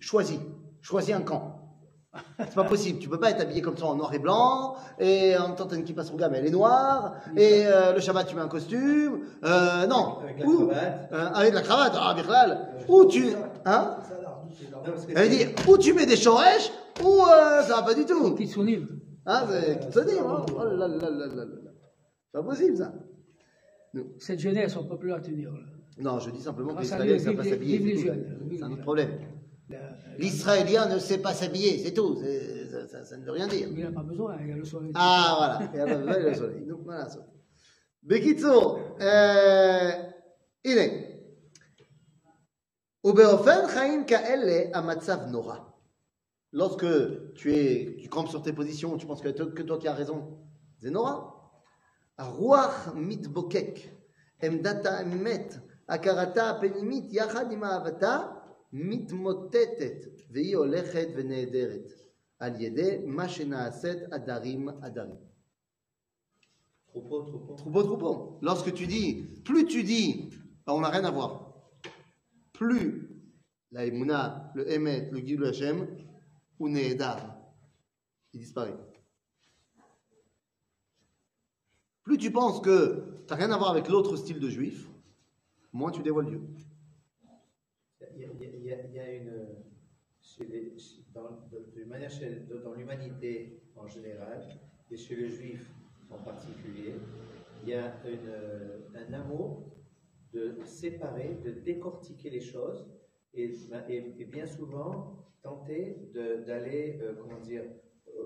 choisis un camp. C'est pas possible. Tu peux pas être habillé comme ça en noir et blanc. Et en même temps, t'as une kippa surga, mais elle est noire. Et le Shabbat, tu mets un costume. Non. Avec la cravate. Ah, Birlal. Ou tu. Hein? Elle dit ou tu mets des choresh, ou ça va pas du tout. Kitsunim. Hein? Kitsunim. Oh là là là là. C'est pas possible ça. Cette jeunesse, on ne peut plus la tenir. Non, je dis simplement que l'Israélien ne sait pas s'habiller. C'est un autre problème. L'Israélien ne sait pas s'habiller, c'est tout. Ça ne veut rien dire. Mais il n'a pas besoin, il y a le soleil. Ah, voilà. Il n'a pas besoin, il y a le soleil. Donc, voilà. Bekitso, il est. Ubeofen chaim ka'ele amatsav nora. Lorsque tu campes sur tes positions, tu penses que toi qui as raison, c'est nora. Ruach mitbokek, emdata emet, akarata penimit, yachad ima avata, mitmotetet, veyi olechet venederet, al yede, machena aset, adarim. Troupeau. Lorsque tu dis, plus tu dis, on n'a rien à voir. Plus la Emouna, le Emet, le Gilou Hashem, ou Nehedar, il disparaît. Plus tu penses que tu n'as rien à voir avec l'autre style de juif, moins tu dévoiles Dieu. Dans l'humanité en général, et chez le juif en particulier, il y a un amour de séparer, de décortiquer les choses et bien souvent tenter d'aller,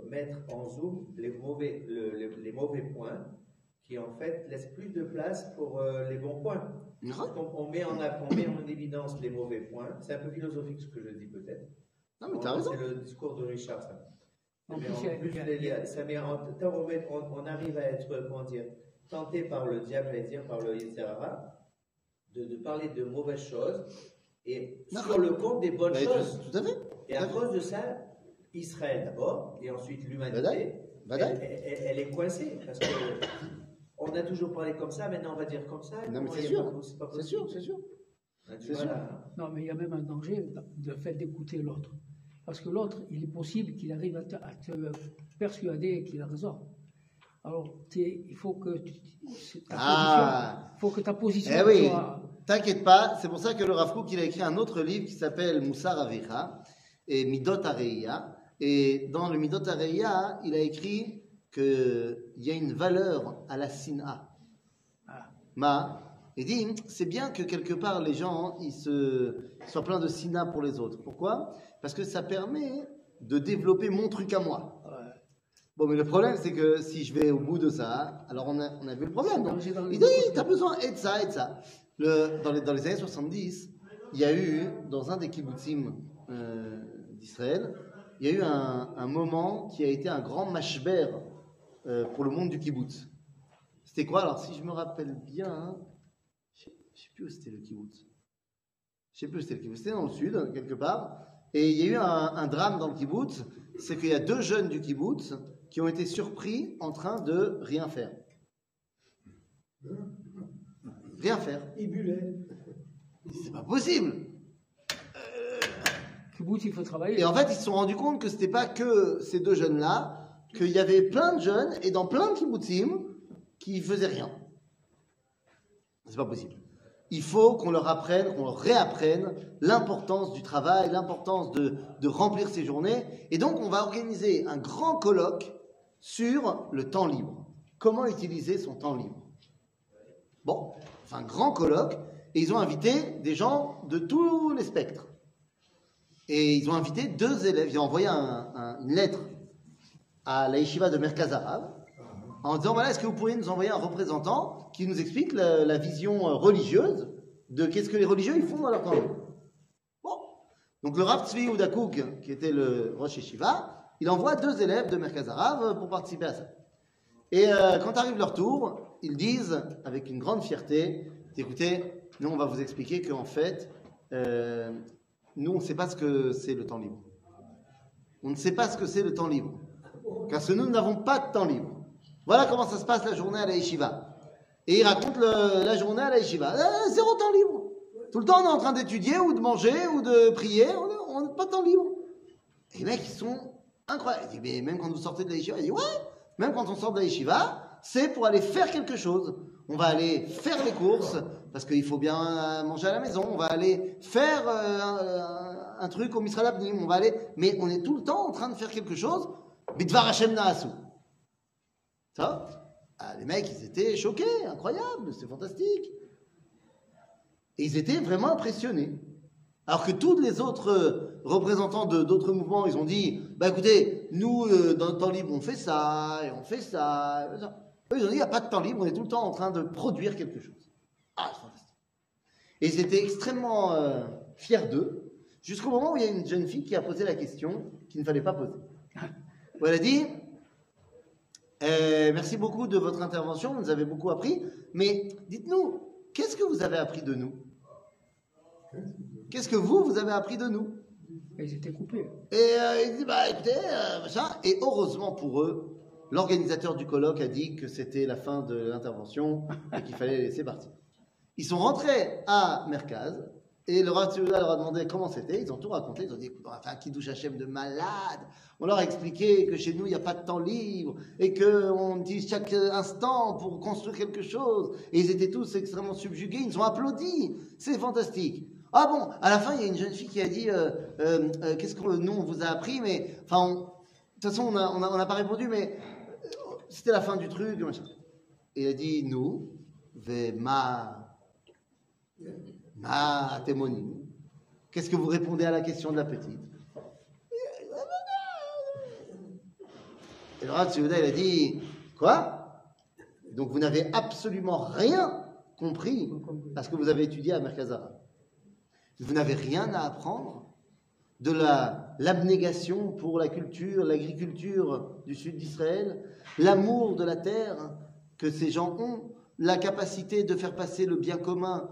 mettre en zoom les mauvais points, qui en fait laisse plus de place pour les bons points. On met en évidence les mauvais points. C'est un peu philosophique ce que je dis peut-être. Non mais t'as raison. C'est le discours de Richard. Ça. On arrive à être tenté par le diable, j'allais dire par le Yetzer Hara, de parler de mauvaises choses et sur le compte des bonnes choses. Tout à fait. Et à cause de ça, Israël d'abord et ensuite l'humanité. Elle est coincée parce que. On a toujours parlé comme ça, maintenant on va dire comme ça. Non, mais c'est sûr. Non, mais il y a même un danger de fait d'écouter l'autre. Parce que l'autre, il est possible qu'il arrive à te persuader qu'il a raison. Alors, il faut que ta position soit... Eh oui, t'inquiète pas, c'est pour ça que le Rav Kook, il a écrit un autre livre qui s'appelle Moussar Avicha et Midot Areiya. Et dans le Midot Areiya, il a écrit... qu'il y a une valeur à la sina. Il dit, c'est bien que quelque part les gens soient pleins de sina pour les autres. Pourquoi? Parce que ça permet de développer mon truc à moi. Ouais. Bon, mais le problème, c'est que si je vais au bout de ça, alors on a vu le problème. Donc, il dit, t'as besoin et de ça. Dans les années 70, il y a eu, dans un des kibbutzim d'Israël, il y a eu un moment qui a été un grand mashber pour le monde du kibbutz. C'était quoi? Alors, si je me rappelle bien, je ne sais plus où c'était le kibbutz. C'était dans le sud, quelque part. Et il y a eu un drame dans le kibbutz, c'est qu'il y a 2 jeunes du kibbutz qui ont été surpris en train de rien faire. Rien faire. Ils bullaient. C'est pas possible. Kibbutz, il faut travailler. Et en fait, ils se sont rendus compte que ce n'était pas que ces 2 jeunes-là, qu'il y avait plein de jeunes et dans plein de kibbutzim qui faisaient rien. C'est pas possible. Il faut qu'on leur apprenne, qu'on leur réapprenne l'importance du travail, l'importance de remplir ses journées. Et donc, on va organiser un grand colloque sur le temps libre. Comment utiliser son temps libre? Bon, c'est un grand colloque et ils ont invité des gens de tous les spectres. Et ils ont invité deux élèves, ils ont envoyé une lettre à la yeshiva de Merkaz Harav en disant voilà, est-ce que vous pourriez nous envoyer un représentant qui nous explique la vision religieuse de qu'est-ce que les religieux ils font dans leur temps libre. Bon, donc le Rav Tzvi Yehuda Kook, qui était le Rosh Yeshiva, il envoie deux élèves de Merkaz Harav pour participer à ça. Et quand arrive leur tour, ils disent avec une grande fierté, écoutez, nous on va vous expliquer qu'en fait, nous on ne sait pas ce que c'est le temps libre. On ne sait pas ce que c'est le temps libre. Parce que nous n'avons pas de temps libre. Voilà comment ça se passe la journée à la yeshiva. Et il raconte la journée à la yeshiva. Zéro temps libre. Tout le temps, on est en train d'étudier ou de manger ou de prier. On n'a pas de temps libre. Et les mecs, ils sont incroyables. Ils disent, mais même quand vous sortez de la yeshiva, ils disent, ouais, même quand on sort de la yeshiva, c'est pour aller faire quelque chose. On va aller faire les courses parce qu'il faut bien manger à la maison. On va aller faire un truc au Misra d'Abnim. On va aller... Mais on est tout le temps en train de faire quelque chose. Bidvar Hashem Naasu. Ça, les mecs, ils étaient choqués, incroyable, c'est fantastique. Et ils étaient vraiment impressionnés. Alors que tous les autres représentants d'autres mouvements, ils ont dit, bah écoutez, nous, dans le temps libre, on fait ça, et on fait ça. Et ça. Eux, ils ont dit, il n'y a pas de temps libre, on est tout le temps en train de produire quelque chose. Ah, c'est fantastique. Et ils étaient extrêmement fiers d'eux, jusqu'au moment où il y a une jeune fille qui a posé la question qu'il ne fallait pas poser. Où elle a dit... merci beaucoup de votre intervention, vous nous avez beaucoup appris, mais dites-nous, qu'est-ce que vous avez appris de nous? Qu'est-ce que vous avez appris de nous? Ils étaient coupés. Et ils disent, bah écoutez, ça. Et heureusement pour eux, l'organisateur du colloque a dit que c'était la fin de l'intervention et qu'il fallait les laisser partir. Ils sont rentrés à Merkaz et le Rav Tzvi Yehuda leur a demandé comment c'était, ils ont tout raconté, ils ont dit, écoute, on a fait un kidouche Hachem de malade, on leur a expliqué que chez nous, il n'y a pas de temps libre, et qu'on utilise chaque instant pour construire quelque chose, et ils étaient tous extrêmement subjugués, ils ont applaudi, c'est fantastique. Ah bon, à la fin, il y a une jeune fille qui a dit, qu'est-ce que nous, on vous a appris, mais, enfin, de toute façon, on n'a pas répondu, mais c'était la fin du truc, machin. Et elle a dit, nous, Ah, témoignez. Qu'est-ce que vous répondez à la question de la petite? Et le Rav Tzvi Yehuda, il a dit, quoi? Donc vous n'avez absolument rien compris à ce que vous avez étudié à Merkaz Harav. Vous n'avez rien à apprendre de l'abnégation pour la culture, l'agriculture du sud d'Israël, l'amour de la terre que ces gens ont, la capacité de faire passer le bien commun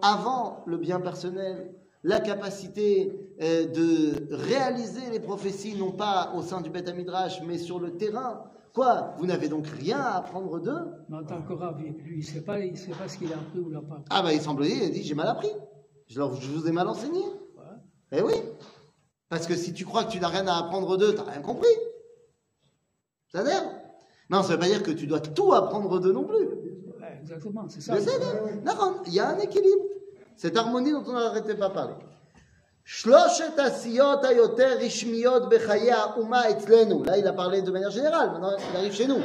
avant le bien personnel, la capacité de réaliser les prophéties, non pas au sein du Beth Hamidrash, mais sur le terrain. Quoi? Vous n'avez donc rien à apprendre d'eux? Mais en tant que Rav, lui, il ne sait pas ce qu'il a appris ou l'a pas. Ah bah il semble dire, il dit, j'ai mal appris. Je vous ai mal enseigné. Ouais. Eh oui. Parce que si tu crois que tu n'as rien à apprendre d'eux, tu n'as rien compris. Ça a l'air. Non, ça ne veut pas dire que tu dois tout apprendre d'eux non plus. Exactement, c'est ça. Il y a un équilibre. Cette harmonie dont on n'arrêtait pas parler. Là, il a parlé de manière générale. Maintenant, il arrive chez nous.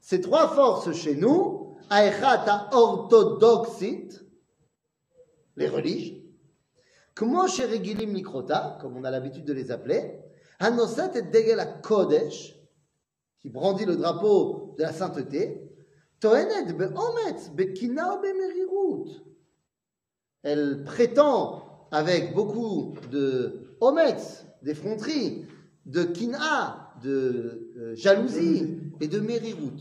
Ces trois forces chez nous, les religions, comme on a l'habitude de les appeler, qui brandit le drapeau de la sainteté, elle prétend avec beaucoup de ometz, d'effronterie, de kina, de jalousie et de mérirout.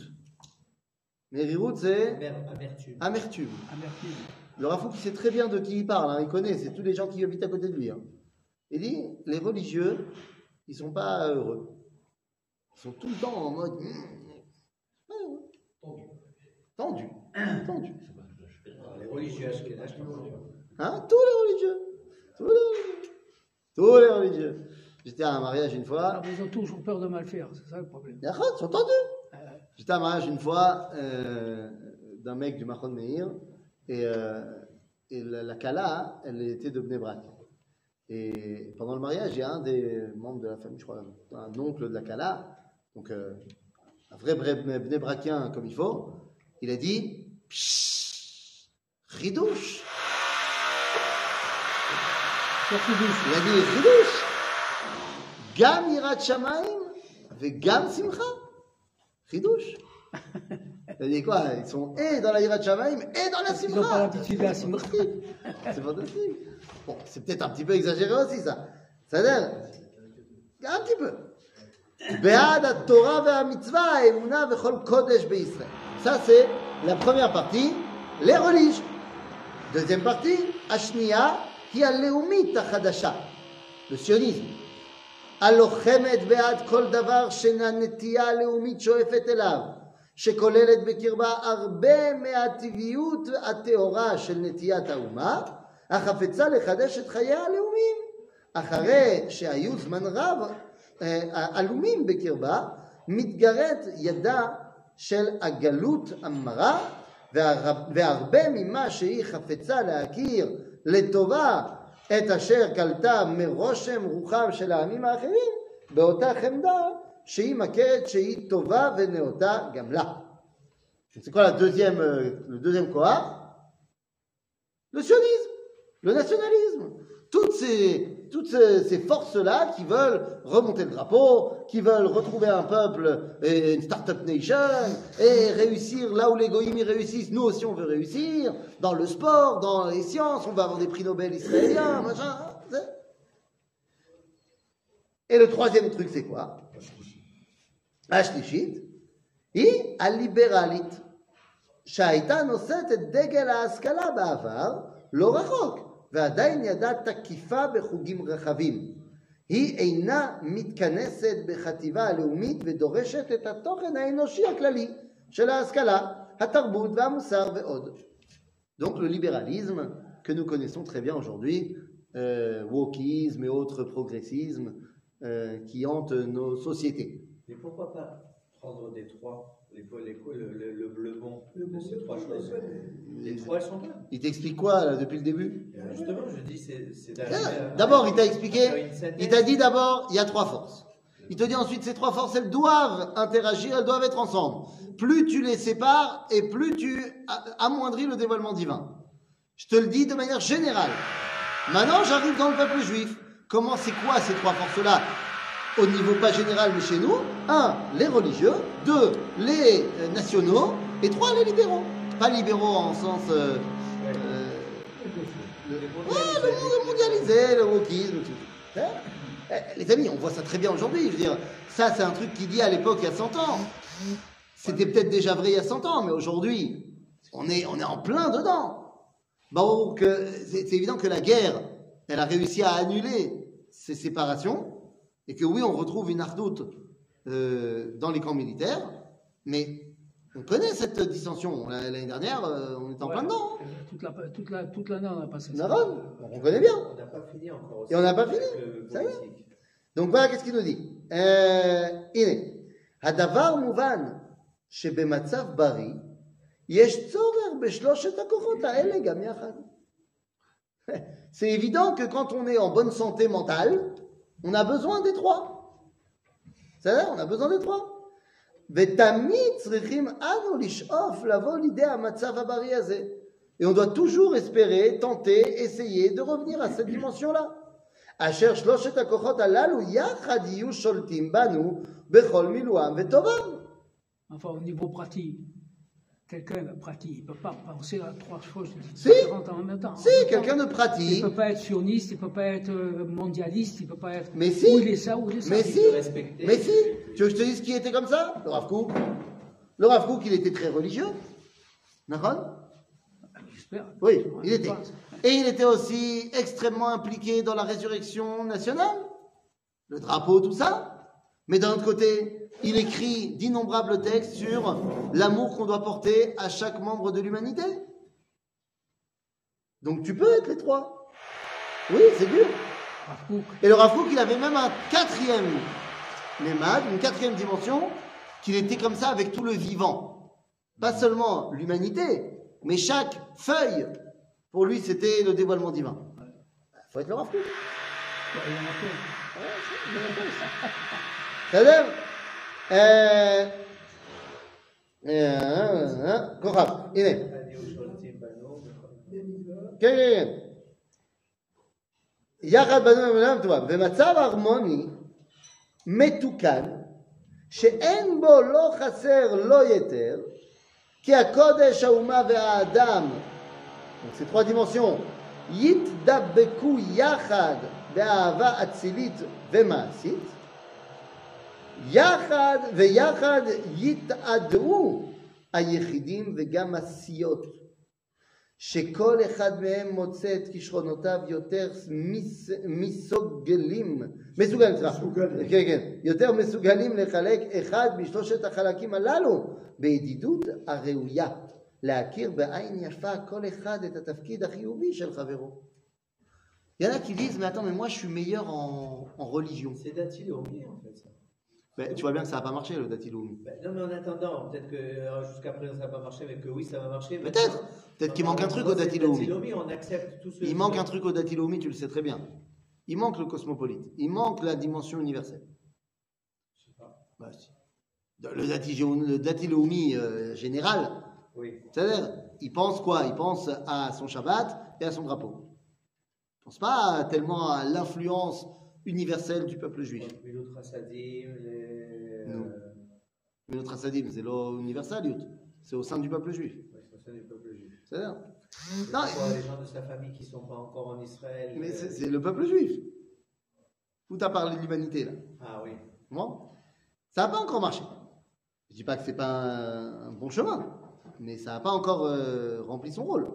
Mérirout, c'est amertume. Le Rafou qui sait très bien de qui il parle, hein, il connaît, c'est tous les gens qui habitent à côté de lui. Hein. Il dit, les religieux, ils ne sont pas heureux. Ils sont tout le temps en mode... Tendu. Les religieux, hein? Tous les religieux. J'étais à un mariage une fois. Alors, ils ont toujours peur de mal faire, c'est ça le problème. Ils sont tendus. J'étais à un mariage une fois d'un mec du Mahon Meir et la Kala, elle était de Bnei Brak. Et pendant le mariage, il y a un des membres de la famille, je crois, un oncle de la Kala, donc un vrai Bnei Brakien comme il faut, il a dit Ridouche. Il a dit Ridouche. Gam Yirat Shamaim avec Gam Simcha. Ridouche. Il dit quoi? Ils sont et dans la Yirat Shamaim et dans la Simcha. Ils n'ont pas l'habitude de la Simcha. C'est fantastique. Bon, c'est peut-être un petit peu exagéré aussi ça. Ça donne un petit peu. Ça c'est la première partie, les religions. Deuxième partie, Ashnia, qui a leumit hachadasha, le sionisme. Alochemet be'ad kol davar shenanetiya leumit shoefet elav, shekolelet bekirba arbe me'ativiyut ve'ateora shel netiyat ha'uma, hachafetza lechadesh et chaya leumim, achare shehayu zman rav עלומים בקרבה מתגרת ידה של הגלות המרה והרבה ממה שהיא חפצה להכיר לטובה את אשר קלטה מרושם רוחם של העמים האחרים באותה חמדה שהיא מכרת שהיא טובה ונאותה גם לה. זה כל הדוזיאם כוח, לציוניזם, לנציונליזם, toutes ces forces-là qui veulent remonter le drapeau, qui veulent retrouver un peuple, et une start-up nation, et réussir là où les goïms y réussissent, nous aussi on veut réussir, dans le sport, dans les sciences, on va avoir des prix Nobel israéliens, machin. Et le troisième truc, c'est quoi? Ashlishit. Et al-libéralit. Shaïta noset et degel ha'askala ba'avar, lo rachok. ועדיין ידה תקיפה בחוגים רחבים. היא אינה מתכנסת בחטיבה הלאומית ודורשת את התוכן האנושי הכללי של ההשכלה, התרבות והמוסר ועוד. Donc le libéralisme que nous connaissons très bien aujourd'hui, wokisme et autres progressismes qui hantent nos sociétés. Mais pourquoi pas prendre des trois? Le bon de ces trois choses. Les trois sont là. Il t'explique quoi là, depuis le début? Justement, je dis c'est d'abord, il t'a expliqué, il t'a dit d'abord, il y a trois forces. Il te dit ensuite, ces trois forces, elles doivent interagir, elles doivent être ensemble. Plus tu les sépares et plus tu amoindris le dévoilement divin. Je te le dis de manière générale. Maintenant, j'arrive dans le peuple juif. Comment, c'est quoi ces trois forces-là? Au niveau pas général, mais chez nous, 1, les religieux, 2, les nationaux, et 3, les libéraux. Pas libéraux en sens... le monde mondialisé, le wokisme, tout. Hein? Les amis, on voit ça très bien aujourd'hui, je veux dire, ça c'est un truc qui dit à l'époque, il y a 100 ans. C'était peut-être déjà vrai il y a 100 ans, mais aujourd'hui, on est en plein dedans. Donc, c'est évident que la guerre, elle a réussi à annuler ces séparations, et que oui, on retrouve une hardoute dans les camps militaires, mais on connaît cette dissension. L'année dernière, on était en plein dedans. Toute l'année, on a passé ça. On connaît bien. On n'a pas fini encore. Et on n'a pas fini. Ça y est. Donc voilà, qu'est-ce qu'il nous dit? Iné. Hadavar mouvan shebematzav bari yesh tzorer beshloshet hakochot haele gam yachad. C'est évident que quand on est en bonne santé mentale, on a besoin des trois. C'est-à-dire, on a besoin des trois. Et on doit toujours espérer, tenter, essayer de revenir à cette dimension-là. Enfin, au niveau pratique, quelqu'un de pratique, il ne peut pas penser à trois choses différentes en même temps. Si, quelqu'un de pratique. Il ne peut pas être sioniste, il ne peut pas être mondialiste, il ne peut pas être... Mais si. Où il est ça, où il est ça. Mais si. Mais si. Tu veux que je te dise qui était comme ça? Le Rav Kook. Le Rav Kook, il était très religieux. D'accord? J'espère. Oui, il était. Et il était aussi extrêmement impliqué dans la résurrection nationale. Le drapeau, tout ça. Mais d'un autre côté... Il écrit d'innombrables textes sur l'amour qu'on doit porter à chaque membre de l'humanité. Donc tu peux être les trois. Oui, c'est dur. Et le Rav Kook, il avait même un quatrième mémad, une quatrième dimension, qu'il était comme ça avec tout le vivant. Pas seulement l'humanité, mais chaque feuille, pour lui, c'était le dévoilement divin. Il faut être le Rav Kook. Ça donne כוכב, הנה. כן, כן, כן. יחד בנו במלאם טובה. ומצב הרמוני מתוקן, שאין בו לא חסר, לא יתר, כי הקודש, האומה והאדם, זה שלוש דימנסיון, יתדבקו יחד באהבה אצילית ומעשית, יחד ויחד יתעדרו היחידים וגם עשיות, שכל אחד מהם מוצא את כישרונותיו יותר מסוגלים לחלק אחד בשלושת החלקים הללו, בידידות הראויה, להכיר בעין יפה כל אחד את התפקיד החיובי של חברו. Il y en a qui disent, mais attends, mais moi je suis meilleur en religion. C'est datiloumi en fait ça. Ben, tu vois bien que ça n'a pas marché le datiloumi. Ben, non mais en attendant, peut-être que jusqu'à présent ça n'a pas marché, mais que oui ça va marcher. Peut-être. Peut-être qu'il manque un truc au datiloumi. On accepte tout ce. Il manque un truc au datiloumi, tu le sais très bien. Il manque le cosmopolite. Il manque la dimension universelle. Je sais pas. Ben, si. Le datiloumi général. Oui. C'est-à-dire, il pense quoi? Il pense à son Shabbat et à son drapeau. Je ne pense pas tellement à l'influence universelle du peuple juif. Mais l'autre Hassadim, non. Mais l'autre Hassadim, c'est l'universal, c'est au sein du peuple juif. Oui, c'est au sein du peuple juif. C'est-à-dire les gens de sa famille qui ne sont pas encore en Israël. Mais c'est le peuple juif. Tout à parler de l'humanité, là. Ah oui. Bon, ça n'a pas encore marché. Je ne dis pas que ce n'est pas un bon chemin, mais ça n'a pas encore rempli son rôle.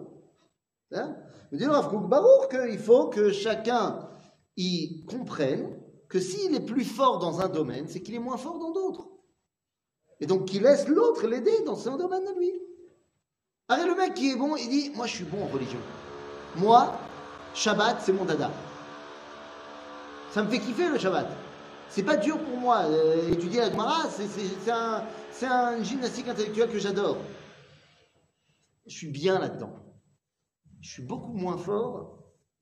Hein? Me dit le Rav Kook Baruch qu'il faut que chacun y comprenne que s'il est plus fort dans un domaine, c'est qu'il est moins fort dans d'autres. Et donc qu'il laisse l'autre l'aider dans son domaine de lui. Arrête le mec qui est bon, il dit moi je suis bon en religion. Moi, Shabbat c'est mon dada. Ça me fait kiffer le Shabbat. C'est pas dur pour moi. Étudier la Gemara, c'est une gymnastique intellectuelle que j'adore. Je suis bien là-dedans. Je suis beaucoup moins fort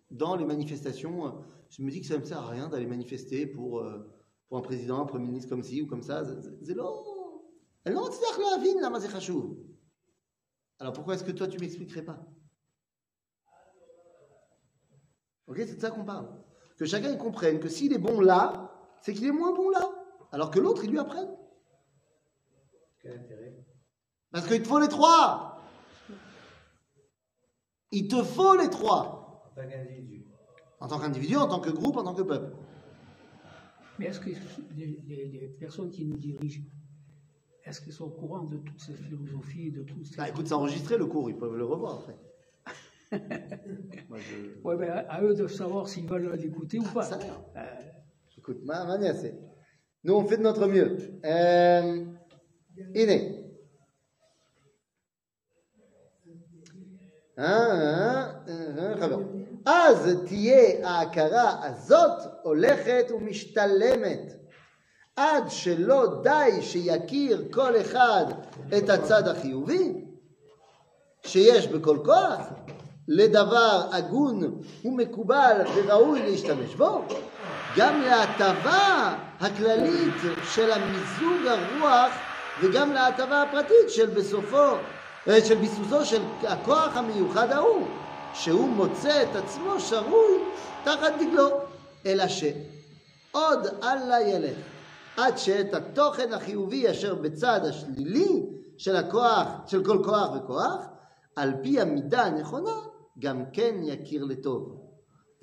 dans les manifestations. Je me dis que ça ne me sert à rien d'aller manifester pour un président, un premier ministre comme ci ou comme ça. Alors pourquoi est-ce que toi, tu ne m'expliquerais pas? Ok, c'est de ça qu'on parle. Que chacun comprenne que s'il est bon là, c'est qu'il est moins bon là. Alors que l'autre, il lui apprenne. Quel intérêt? Parce qu'il te faut les trois. Il te faut les trois. En tant qu'individu. En tant qu'individu, en tant que groupe, en tant que peuple. Mais est-ce que les personnes qui nous dirigent, est-ce qu'ils sont au courant de toutes ces philosophies, de toutes ces... Ah, écoute, c'est enregistré le cours, ils peuvent le revoir après. Oui, mais à eux de savoir s'ils veulent l'écouter ou pas. Ça écoute, ma nièce, nous on fait de notre mieux. Iné. אז תהיה ההכרה הזאת הולכת ומשתלמת עד שלא די שיכיר כל אחד את הצד החיובי שיש בכל כוח לדבר הגון ומקובל וראוי להשתמש בו גם להטבה הכללית של המיזוג הרוח וגם להטבה הפרטית של בסופו של ביסוסו של הכוח המיוחד ההוא, שהוא מוצא את עצמו שרוי תחת דגלו, אלא שעוד אללה ילך, עד שאת התוכן החיובי אשר בצד השלילי של הכוח, של כל כוח וכוח, על פי המידה הנכונה, גם כן יכיר לטוב,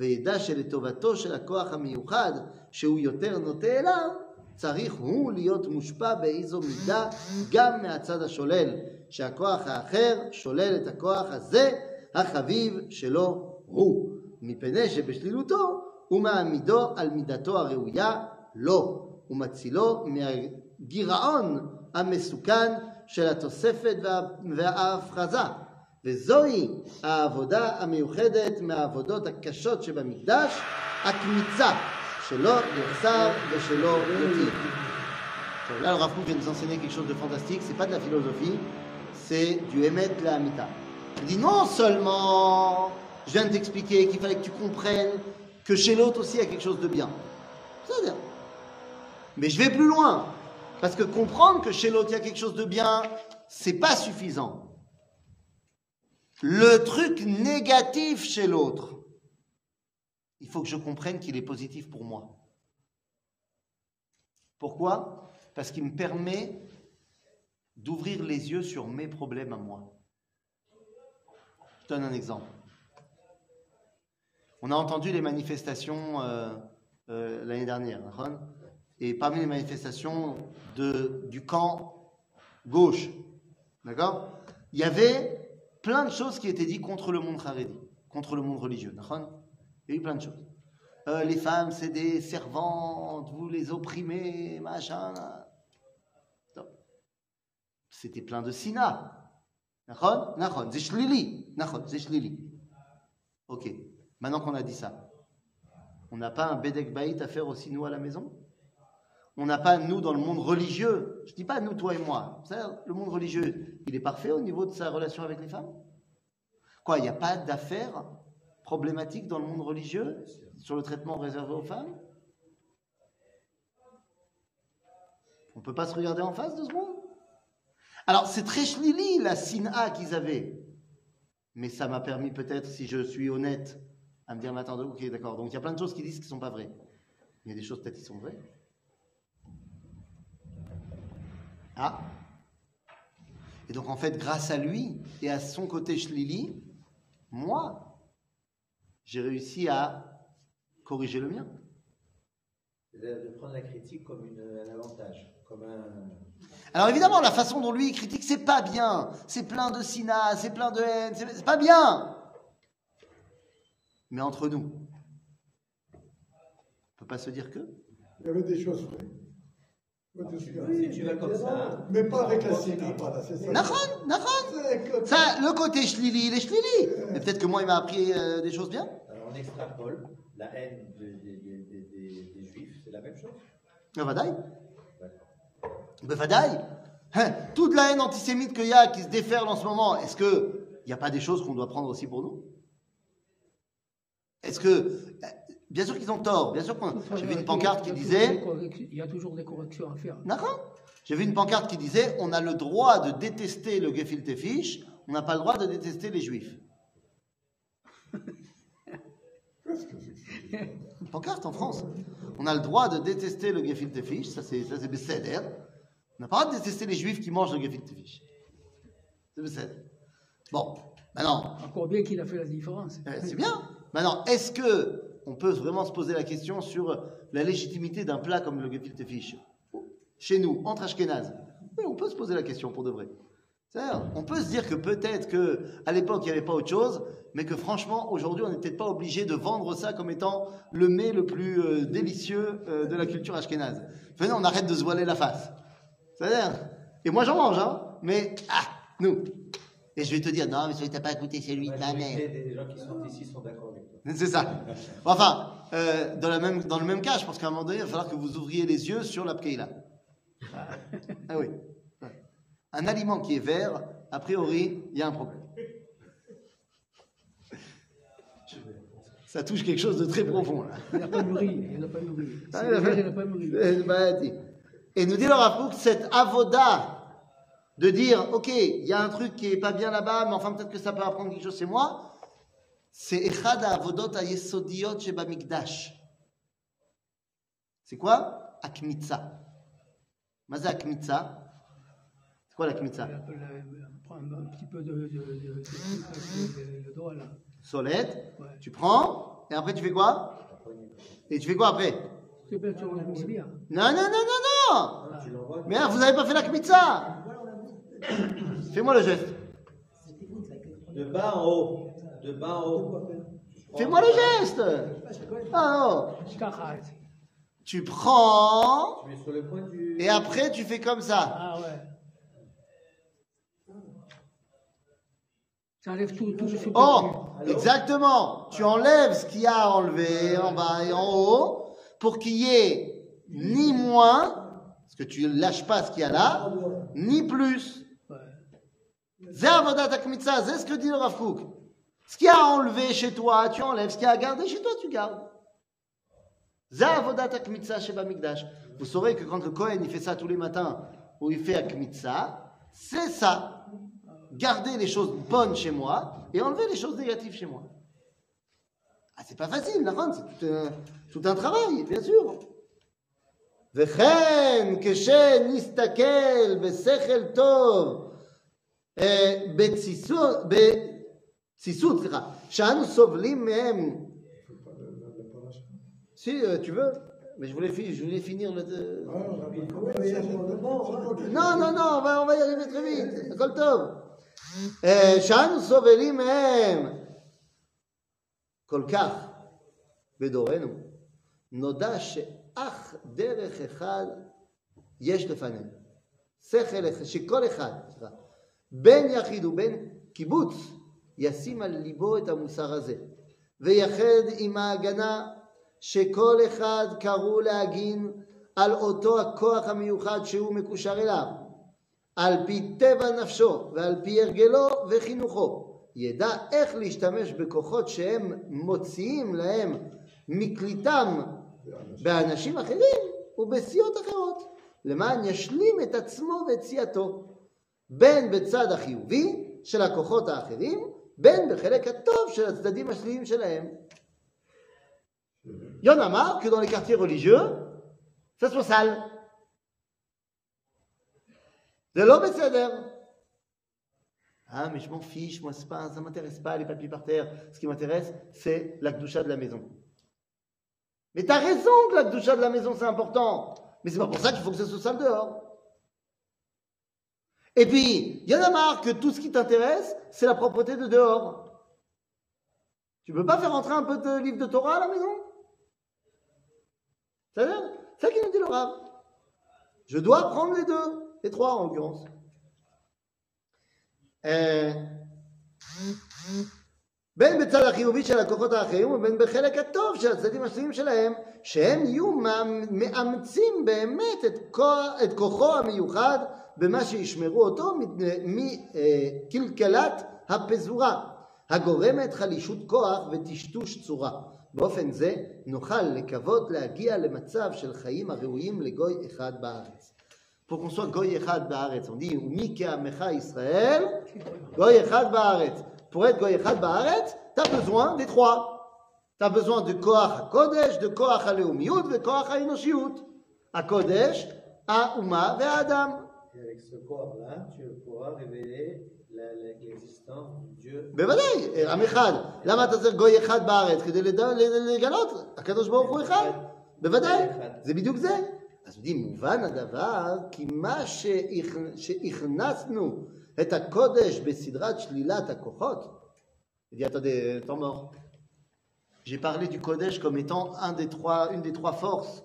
וידע שלטובתו של הכוח המיוחד, שהוא יותר נוטה אליו, צריך הוא להיות מושפע באיזו מידה גם מהצד השולל, שהכוח האחר שולל את הכוח הזה החביב שלו הוא, מפני שבשלילותו הוא מעמידו על מידתו הראויה לו, ומצילו מהגירעון המסוכן של התוספת וההפחזה, וזוהי העבודה המיוחדת מהעבודות הקשות שבמקדש, הקמיצה שלא יחסר ושלא יתיר. Là, le Rav Kook vient nous enseigner quelque chose de fantastique, c'est pas de la philosophie, c'est du Emet la Amita. Il dit non seulement je viens de t'expliquer qu'il fallait que tu comprennes que chez l'autre aussi il y a quelque chose de bien. C'est-à-dire, mais je vais plus loin. Parce que comprendre que chez l'autre il y a quelque chose de bien, c'est pas suffisant. Le truc négatif chez l'autre, il faut que je comprenne qu'il est positif pour moi. Pourquoi ? Parce qu'il me permet d'ouvrir les yeux sur mes problèmes à moi. Je donne un exemple. On a entendu les manifestations l'année dernière, et parmi les manifestations du camp gauche, d'accord, il y avait plein de choses qui étaient dites contre le monde haredi, contre le monde religieux, d'accord. Il y a eu plein de choses. Les femmes, c'est des servantes, vous les opprimez, machin. C'était plein de sina. Nachon, nachon, zechlili, nachon, zechlili. Ok, maintenant qu'on a dit ça, on n'a pas un bedek baït à faire aussi nous à la maison? On n'a pas nous dans le monde religieux, je ne dis pas nous, toi et moi, le monde religieux, il est parfait au niveau de sa relation avec les femmes? Quoi, il n'y a pas d'affaires problématique dans le monde religieux sur le traitement réservé aux femmes? On ne peut pas se regarder en face deux secondes? Alors c'est très chlili la sina qu'ils avaient, mais ça m'a permis peut-être, si je suis honnête, à me dire, mais attendez, ok, d'accord, donc il y a plein de choses qu'ils disent qui ne sont pas vraies, il y a des choses peut-être qui sont vraies. Ah, et donc en fait grâce à lui et à son côté chlili, moi j'ai réussi à corriger le mien. De prendre la critique comme un avantage. Comme un... Alors évidemment, la façon dont lui il critique, c'est pas bien. C'est plein de sina, c'est plein de haine, c'est pas bien. Mais entre nous, on peut pas se dire que... Il y avait des choses vraies. Oui, tu vas comme ça. Mais pas avec la sina, voilà, c'est ça. Nachon, nachon. Ça, le côté chlili, il est chlili. Mais peut-être que moi, il m'a appris des choses bien. On extrapole la haine des juifs, c'est la même chose. Bevadaï. Bevadaï. Toute la haine antisémite qu'il y a, qui se déferle en ce moment, est-ce qu'il n'y a pas des choses qu'on doit prendre aussi pour nous? Est-ce que... Bien sûr qu'ils ont tort, bien sûr qu'on... J'ai vu une pancarte qui disait... Il y a toujours des corrections à faire. D'accord. J'ai vu une pancarte qui disait, on a le droit de détester le Gefilte Fish, on n'a pas le droit de détester les juifs. Une pancarte en France. On a le droit de détester le gefilte fish, ça c'est besséder. On n'a pas le droit de détester les juifs qui mangent le gefilte fish. C'est besséder. Bon, maintenant. Encore bien qu'il a fait la différence. C'est bien. Maintenant, est-ce que on peut vraiment se poser la question sur la légitimité d'un plat comme le gefilte fish chez nous, entre Ashkenaz? Oui, on peut se poser la question pour de vrai. On peut se dire que peut-être qu'à l'époque, il n'y avait pas autre chose, mais que franchement, aujourd'hui, on n'est peut-être pas obligé de vendre ça comme étant le mets le plus délicieux de la culture ashkénaze. Venez, on arrête de se voiler la face. C'est-à-dire, et moi, j'en mange, hein, mais ah, nous. Et je vais te dire, non, mais tu n'as pas goûté celui de ma mère. Les gens qui sont ici sont d'accord avec toi. C'est ça. Enfin, dans le même cas, je pense qu'à un moment donné, il va falloir que vous ouvriez les yeux sur la pkeïla. Ah oui. Un aliment qui est vert, a priori, il y a un problème. Ça touche quelque chose de très profond. Là. Il n'a pas nourri. Il n'a pas nourri. Et nous dit le Rav Kook, cette avoda de dire, ok, il y a un truc qui n'est pas bien là-bas, mais enfin peut-être que ça peut apprendre quelque chose chez moi. C'est Echad Avodot Ayesodiyot Sheba Mikdash. C'est quoi? Akmitza. Mazé Akmitza. Voilà, prends un petit peu de doigt là. Solette, ouais. Tu prends, et après tu fais quoi? Et tu fais quoi après? Tu peux faire la misbia. Non, non, non, non, non. Voilà. Mais là, vous n'avez pas fait la kmitza. Fais-moi le geste. De bas en haut. De bas en haut. Fais-moi le geste. Ah non. Tu prends, tu mets sur le point du... et après tu fais comme ça. Ah ouais. J'enlève tout le sous-produit. Oh, exactement. Tu enlèves ce qu'il y a à enlever en bas et en haut pour qu'il y ait ni moins, parce que tu lâches pas ce qu'il y a là, ni plus. C'est ce que dit le Rav Kook. Ce qu'il y a à enlever chez toi, tu enlèves. Ce qu'il y a à garder chez toi, tu gardes. Vous saurez que quand le Kohen il fait ça tous les matins, où il fait akmitza, c'est ça. Garder les choses bonnes chez moi et enlever les choses négatives chez moi. Ah, c'est pas facile, la rente, c'est tout un travail, bien sûr. וכן כשנסתכל בשכל טוב בתסיסות, שאנו סובלים מהם. Si tu veux, mais je voulais finir le. Non, on va y arriver très vite. הכל טוב. שאנו סובלים מהם כל כך בדורנו נודע ש אך דרך אחד יש לפנינו. שכל שכל אחד בין יחיד ובין קיבוץ ישים על ליבו את המוסר הזה ויחד עם ההגנה שכל אחד קראו להגין על אותו הכוח המיוחד שהוא מקושר אליו על פי טבע נפשו ועל פי הרגלו וחינוכו ידע איך להשתמש בכוחות שהם מוציאים להם מקליטם באנשים אחרים ובסיעות אחרות למען ישלים את עצמו ואת סיעתו בין בצד החיובי של הכוחות האחרים בין בחלק הטוב של הצדדים השליליים שלהם. Il y en a marre que dans les quartiers religieux ça soit sale, זה לא בסדר. Ah mais je m'en fiche, moi c'est pas, ça m'intéresse pas les papiers par terre, ce qui m'intéresse c'est la kedusha de la maison. Mais t'as raison que la kedusha de la maison c'est important, mais c'est pas pour ça qu'il faut que ça soit sale dehors. Et puis, il y en a marre que tout ce qui t'intéresse, c'est la propreté de dehors. Tu peux pas faire entrer un peu de livre de Torah à la maison? C'est-à-dire, c'est ça qui nous dit le Rav. Je dois prendre les deux, les trois en l'occurrence. בין בצד החיובי של הכוחות האחרים ובין בחלק הטוב של הצדדים השניים שלהם, שהם יהיו מאמצים באמת את כוחו המיוחד במה שישמרו אותו מכלכלת הפזורה הגורמת חלישות כוח וטשטוש צורה. באופן זה נוכל לקוות להגיע למצב של חיים הראויים לגוי אחד בארץ. Pour qu'on soit goy echad ba'aretz, on dit Mika mecha Israël, goy echad ba'aretz. Pour être goy echad ba'aretz, t'as besoin des trois. T'as besoin de koach hakodesh, de koach haleumiyut, de koach haenoshiyut. Hakodesh, ha'uma ve'adam. Et avec ce koach-là, tu pourras révéler l'existence de Dieu. Bevadai, amechad. Lama t'azer goy echad ba'aretz, kedei legalot, hakadosh baruch hu echad. Bevadai, ze biduk ze. אז הוא יודעים, מובן הדבר, כי מה שהכנסנו את הקודש בסדרת שלילת הכוחות, t'en mort. J'ai parlé du Kodesh comme étant une des trois forces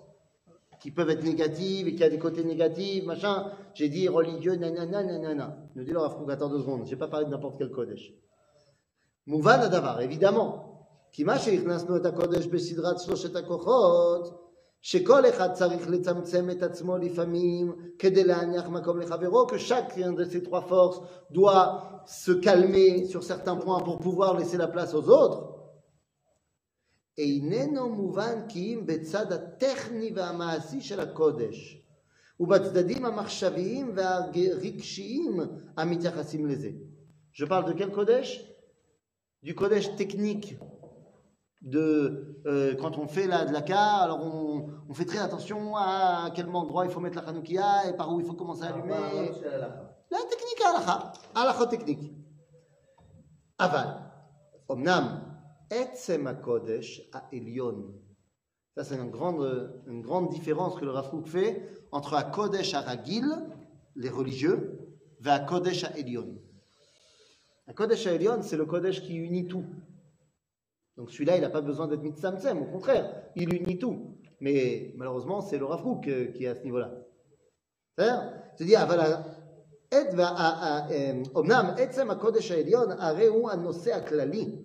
qui peuvent être négatives et qui a des côtés négatifs, machin. J'ai dit religieux, nanana, nanana. Nous dis-leur, Afrouk, attends 2 secondes, j'ai pas parlé de n'importe quel Kodesh. Mouvan Adavar, évidemment. Qui ma sheikhnassnu et HaKodesh besidrat shloshet hakochot. שכל אחד צריך לצמצם את עצמו לפעמים כדי להניח מקום לחברו, que chacun de ces trois forces doit se calmer sur certains points pour pouvoir laisser la place aux autres. איננו מובן כי אם בצד הטכני והמעשי של הקודש ובצדדים המחשביים והרגשיים המתייחסים לזה. Je parle de quel קודש? Du קודש technique. Quand on fait de la car, alors on fait très attention à quel endroit il faut mettre la chanoukia et par où il faut commencer à allumer. La technique halakha technique. Aval, omnam, etzem hakodesh ha'elyon. Ça c'est une grande différence que le Rav Kook fait entre hakodesh ha'ragil, les religieux, et hakodesh ha'elyon. Hakodesh ha'elyon, c'est le kodesh qui unit tout. Donc celui-là, il n'a pas besoin d'être mitzamtzem, au contraire, il unit tout. Mais malheureusement, c'est le Rav Kook qui est à ce niveau-là. C'est-à-dire, אמנם עצם הקודש העליון, הרי הוא הנושא הכללי,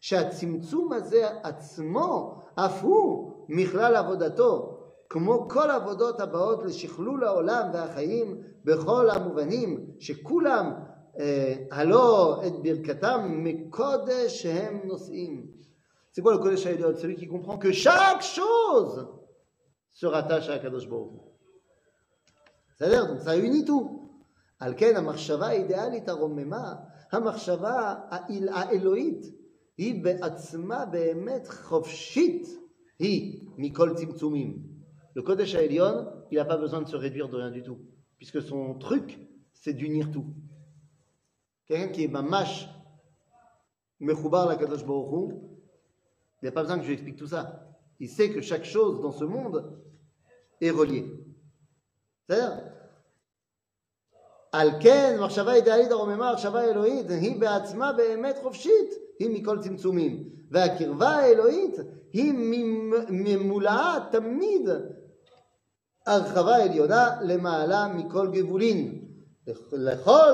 שהצמצום הזה עצמו אף הוא מכלל עבודתו, כמו כל עבודות הבאות לשכלול העולם והחיים בכל המובנים, שכולם הלא את ברכתם מקודש הם נושאים. C'est quoi le Kodesh HaElyon? Celui qui comprend que chaque chose se rattache à HaKadosh Baruch Hu. C'est-à-dire, donc ça unit tout. על כן המחשבה האידיאלית הרוממה, המחשבה האלוהית, היא בעצמה באמת חופשית, היא מכל צמצומים. Le Kodesh Haelyon, il n'a pas besoin de se réduire de rien du tout, puisque son truc, c'est d'unir tout. Quelqu'un qui est mamash, mechoubar la Kadosh Baruch Hu, il n'y a pas besoin que je lui explique tout ça. Il sait que chaque chose dans ce monde est reliée. C'est-à-dire, על כן, מחשבה אידיאלית הרוממה, מחשבה אלוהית, היא בעצמה באמת חופשית, היא מכל צמצומים. והקרבה האלוהית היא ממולאה תמיד הרחבה עליונה למעלה מכל גבולין. לכל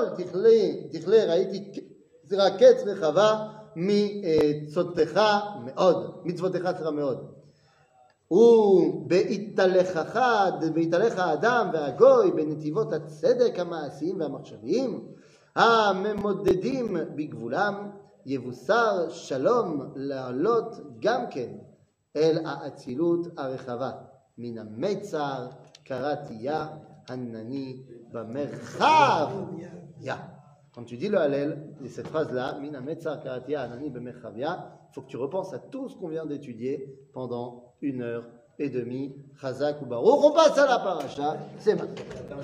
תכלה ראיתי זרע קץ רחבה מצוותך מאוד, מצוותך זרע מאוד. ובהתהלכך, בהתהלך האדם והגוי בנתיבות הצדק המעשיים והמחשביים הממודדים בגבולם, יבוסר שלום לעלות גם כן אל האצילות הרחבה מן המצר קראתיה הנני במרחב יא. Quand tu dis le Hallel, et cette phrase-là, Mina Metzar Karatia Anani Bemechavia, il faut que tu repenses à tout ce qu'on vient d'étudier pendant 1h30. Chazak ou Baruch, on passe à la paracha, c'est maintenant.